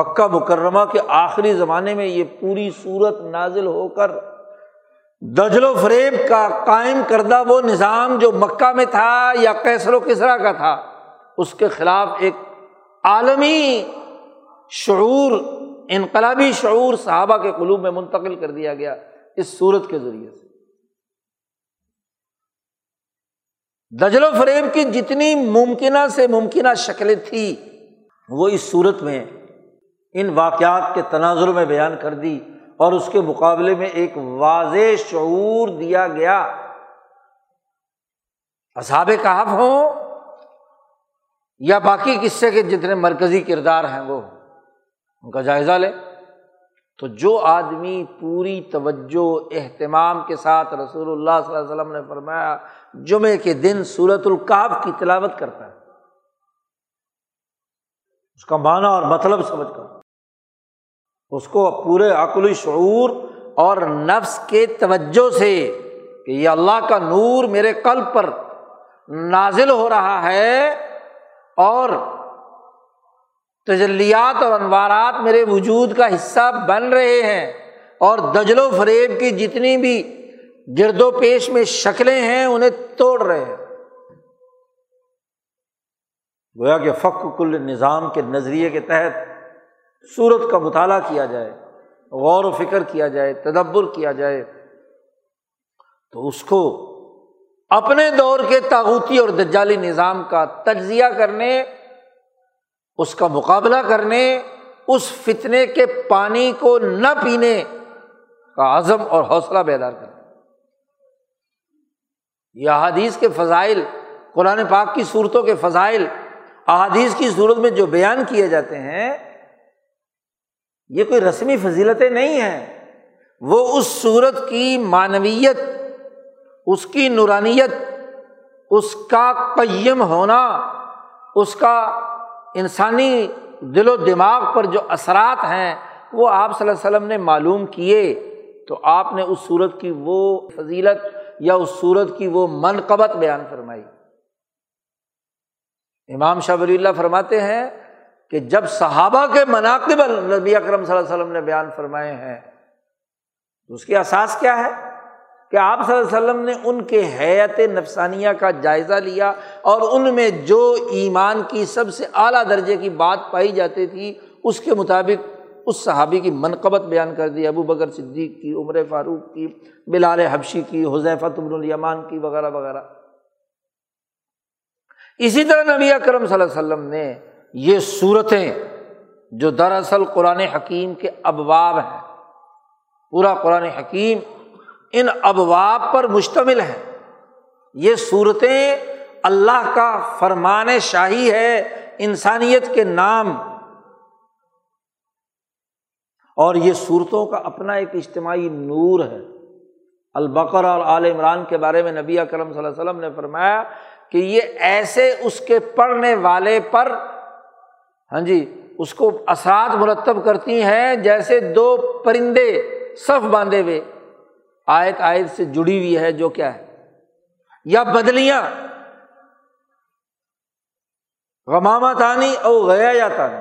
مکہ مکرمہ کے آخری زمانے میں یہ پوری صورت نازل ہو کر دجل و فریب کا قائم کردہ وہ نظام جو مکہ میں تھا یا قیصر و کسریٰ کا تھا، اس کے خلاف ایک عالمی شعور، انقلابی شعور صحابہ کے قلوب میں منتقل کر دیا گیا اس صورت کے ذریعے سے۔ دجل و فریب کی جتنی ممکنہ سے ممکنہ شکلیں تھیں وہ اس صورت میں ان واقعات کے تناظر میں بیان کر دی، اور اس کے مقابلے میں ایک واضح شعور دیا گیا۔ اصحاب کہف ہوں یا باقی قصے کے جتنے مرکزی کردار ہیں وہ ان کا جائزہ لیں، تو جو آدمی پوری توجہ اہتمام کے ساتھ رسول اللہ صلی اللہ علیہ وسلم نے فرمایا جمعے کے دن سورت الکہف کی تلاوت کرتا ہے، اس کا معنی اور مطلب سمجھ کر اس کو پورے عقلی شعور اور نفس کے توجہ سے کہ یہ اللہ کا نور میرے قلب پر نازل ہو رہا ہے اور تجلیات اور انوارات میرے وجود کا حصہ بن رہے ہیں، اور دجل و فریب کی جتنی بھی گرد و پیش میں شکلیں ہیں انہیں توڑ رہے ہیں۔ گویا کہ فک کل نظام کے نظریے کے تحت سورت کا مطالعہ کیا جائے، غور و فکر کیا جائے، تدبر کیا جائے، تو اس کو اپنے دور کے طاغوتی اور دجالی نظام کا تجزیہ کرنے، اس کا مقابلہ کرنے، اس فتنے کے پانی کو نہ پینے کا عزم اور حوصلہ بیدار کرنا۔ یہ احادیث کے فضائل، قرآن پاک کی صورتوں کے فضائل احادیث کی صورت میں جو بیان کیے جاتے ہیں، یہ کوئی رسمی فضیلتیں نہیں ہیں، وہ اس صورت کی معنویت، اس کی نورانیت، اس کا قیم ہونا، اس کا انسانی دل و دماغ پر جو اثرات ہیں وہ آپ صلی اللہ علیہ وسلم نے معلوم کیے، تو آپ نے اس صورت کی وہ فضیلت یا اس صورت کی وہ منقبت بیان فرمائی۔ امام شاہ ولی اللہ فرماتے ہیں کہ جب صحابہ کے مناقب نبی اکرم صلی اللہ علیہ وسلم نے بیان فرمائے ہیں تو اس کی اساس کیا ہے کہ آپ صلی اللہ علیہ وسلم نے ان کے حیات نفسانیہ کا جائزہ لیا اور ان میں جو ایمان کی سب سے اعلیٰ درجے کی بات پائی جاتی تھی اس کے مطابق اس صحابی کی منقبت بیان کر دی، ابو بکر صدیق کی، عمر فاروق کی، بلال حبشی کی، حذیفہ بن الیمان کی وغیرہ وغیرہ۔ اسی طرح نبی اکرم صلی اللہ علیہ وسلم نے یہ صورتیں جو دراصل قرآن حکیم کے ابواب ہیں، پورا قرآن حکیم ان ابواب پر مشتمل ہے، یہ صورتیں اللہ کا فرمان شاہی ہے انسانیت کے نام، اور یہ صورتوں کا اپنا ایک اجتماعی نور ہے۔ البقرہ اور آل عمران کے بارے میں نبی اکرم صلی اللہ علیہ وسلم نے فرمایا کہ یہ ایسے اس کے پڑھنے والے پر ہاں جی اس کو اثرات مرتب کرتی ہیں جیسے دو پرندے صف باندھے ہوئے آیت آیت سے جڑی ہوئی ہے، جو کیا ہے یا بدلیاں غمامہ تانی او غیا تانی،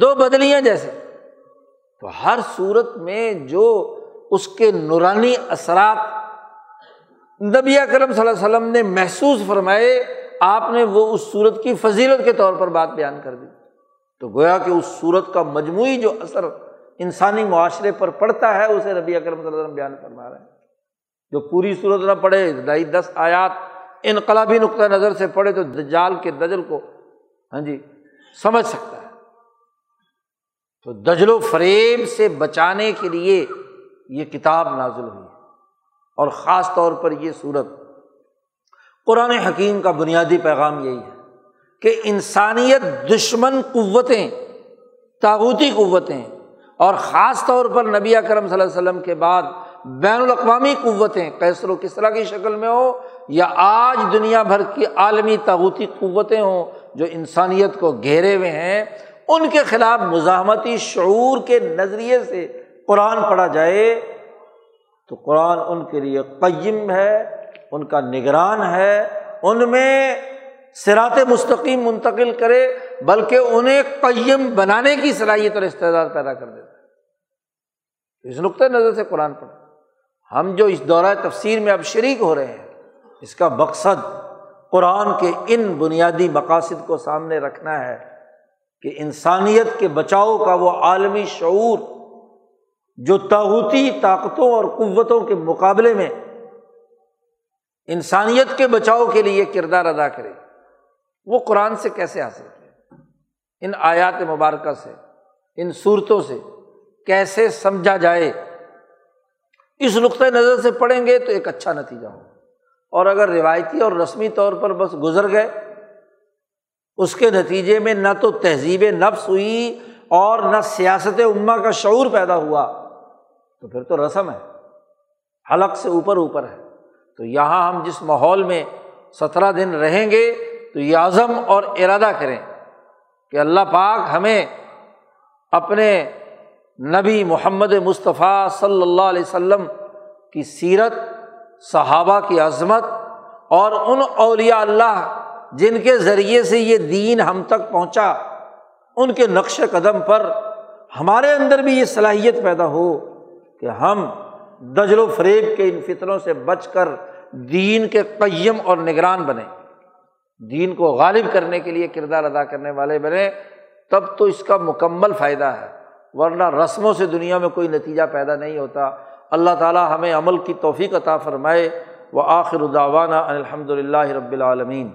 دو بدلیاں جیسے، تو ہر صورت میں جو اس کے نورانی اثرات نبی اکرم صلی اللہ علیہ وسلم نے محسوس فرمائے، آپ نے وہ اس صورت کی فضیلت کے طور پر بات بیان کر دی، تو گویا کہ اس صورت کا مجموعی جو اثر انسانی معاشرے پر پڑتا ہے اسے نبی اکرم صلی اللہ علیہ وسلم بیان فرما رہے ہیں۔ جو پوری صورت نہ پڑھے، ڈھائی دس آیات انقلابی نقطہ نظر سے پڑھے تو دجال کے دجل کو ہاں جی سمجھ سکتا ہے۔ تو دجل و فریب سے بچانے کے لیے یہ کتاب نازل ہوئی ہے، اور خاص طور پر یہ صورت۔ قرآن حکیم کا بنیادی پیغام یہی ہے کہ انسانیت دشمن قوتیں، طاغوتی قوتیں، اور خاص طور پر نبی اکرم صلی اللہ علیہ وسلم کے بعد بین الاقوامی قوتیں، قیصر و کسریٰ کی شکل میں ہو یا آج دنیا بھر کی عالمی طاغوتی قوتیں ہوں جو انسانیت کو گھیرے ہوئے ہیں، ان کے خلاف مزاحمتی شعور کے نظریے سے قرآن پڑھا جائے تو قرآن ان کے لیے قیم ہے، ان کا نگران ہے، ان میں صراط مستقیم منتقل کرے، بلکہ انہیں قیم بنانے کی صلاحیت اور استعداد پیدا کر دیتا ہے۔ اس نقطۂ نظر سے قرآن پڑھیں۔ ہم جو اس دورہ تفسیر میں اب شریک ہو رہے ہیں، اس کا مقصد قرآن کے ان بنیادی مقاصد کو سامنے رکھنا ہے کہ انسانیت کے بچاؤ کا وہ عالمی شعور جو طاغوتی طاقتوں اور قوتوں کے مقابلے میں انسانیت کے بچاؤ کے لیے کردار ادا کرے، وہ قرآن سے کیسے حاصل کرے، ان آیات مبارکہ سے، ان صورتوں سے کیسے سمجھا جائے، اس نقطہ نظر سے پڑھیں گے تو ایک اچھا نتیجہ ہوگا، اور اگر روایتی اور رسمی طور پر بس گزر گئے، اس کے نتیجے میں نہ تو تہذیب نفس ہوئی اور نہ سیاست امہ کا شعور پیدا ہوا، تو پھر تو رسم ہے، حلق سے اوپر اوپر ہے۔ تو یہاں ہم جس ماحول میں سترہ دن رہیں گے تو یہ عزم اور ارادہ کریں کہ اللہ پاک ہمیں اپنے نبی محمد مصطفیٰ صلی اللہ علیہ وسلم کی سیرت، صحابہ کی عظمت اور ان اولیاء اللہ جن کے ذریعے سے یہ دین ہم تک پہنچا، ان کے نقش قدم پر ہمارے اندر بھی یہ صلاحیت پیدا ہو کہ ہم دجل و فریب کے ان فتنوں سے بچ کر دین کے قیم اور نگران بنیں، دین کو غالب کرنے کے لیے کردار ادا کرنے والے بنیں، تب تو اس کا مکمل فائدہ ہے، ورنہ رسموں سے دنیا میں کوئی نتیجہ پیدا نہیں ہوتا۔ اللہ تعالیٰ ہمیں عمل کی توفیق عطا فرمائے۔ وآخر دعوانا ان الحمد للہ رب العالمین۔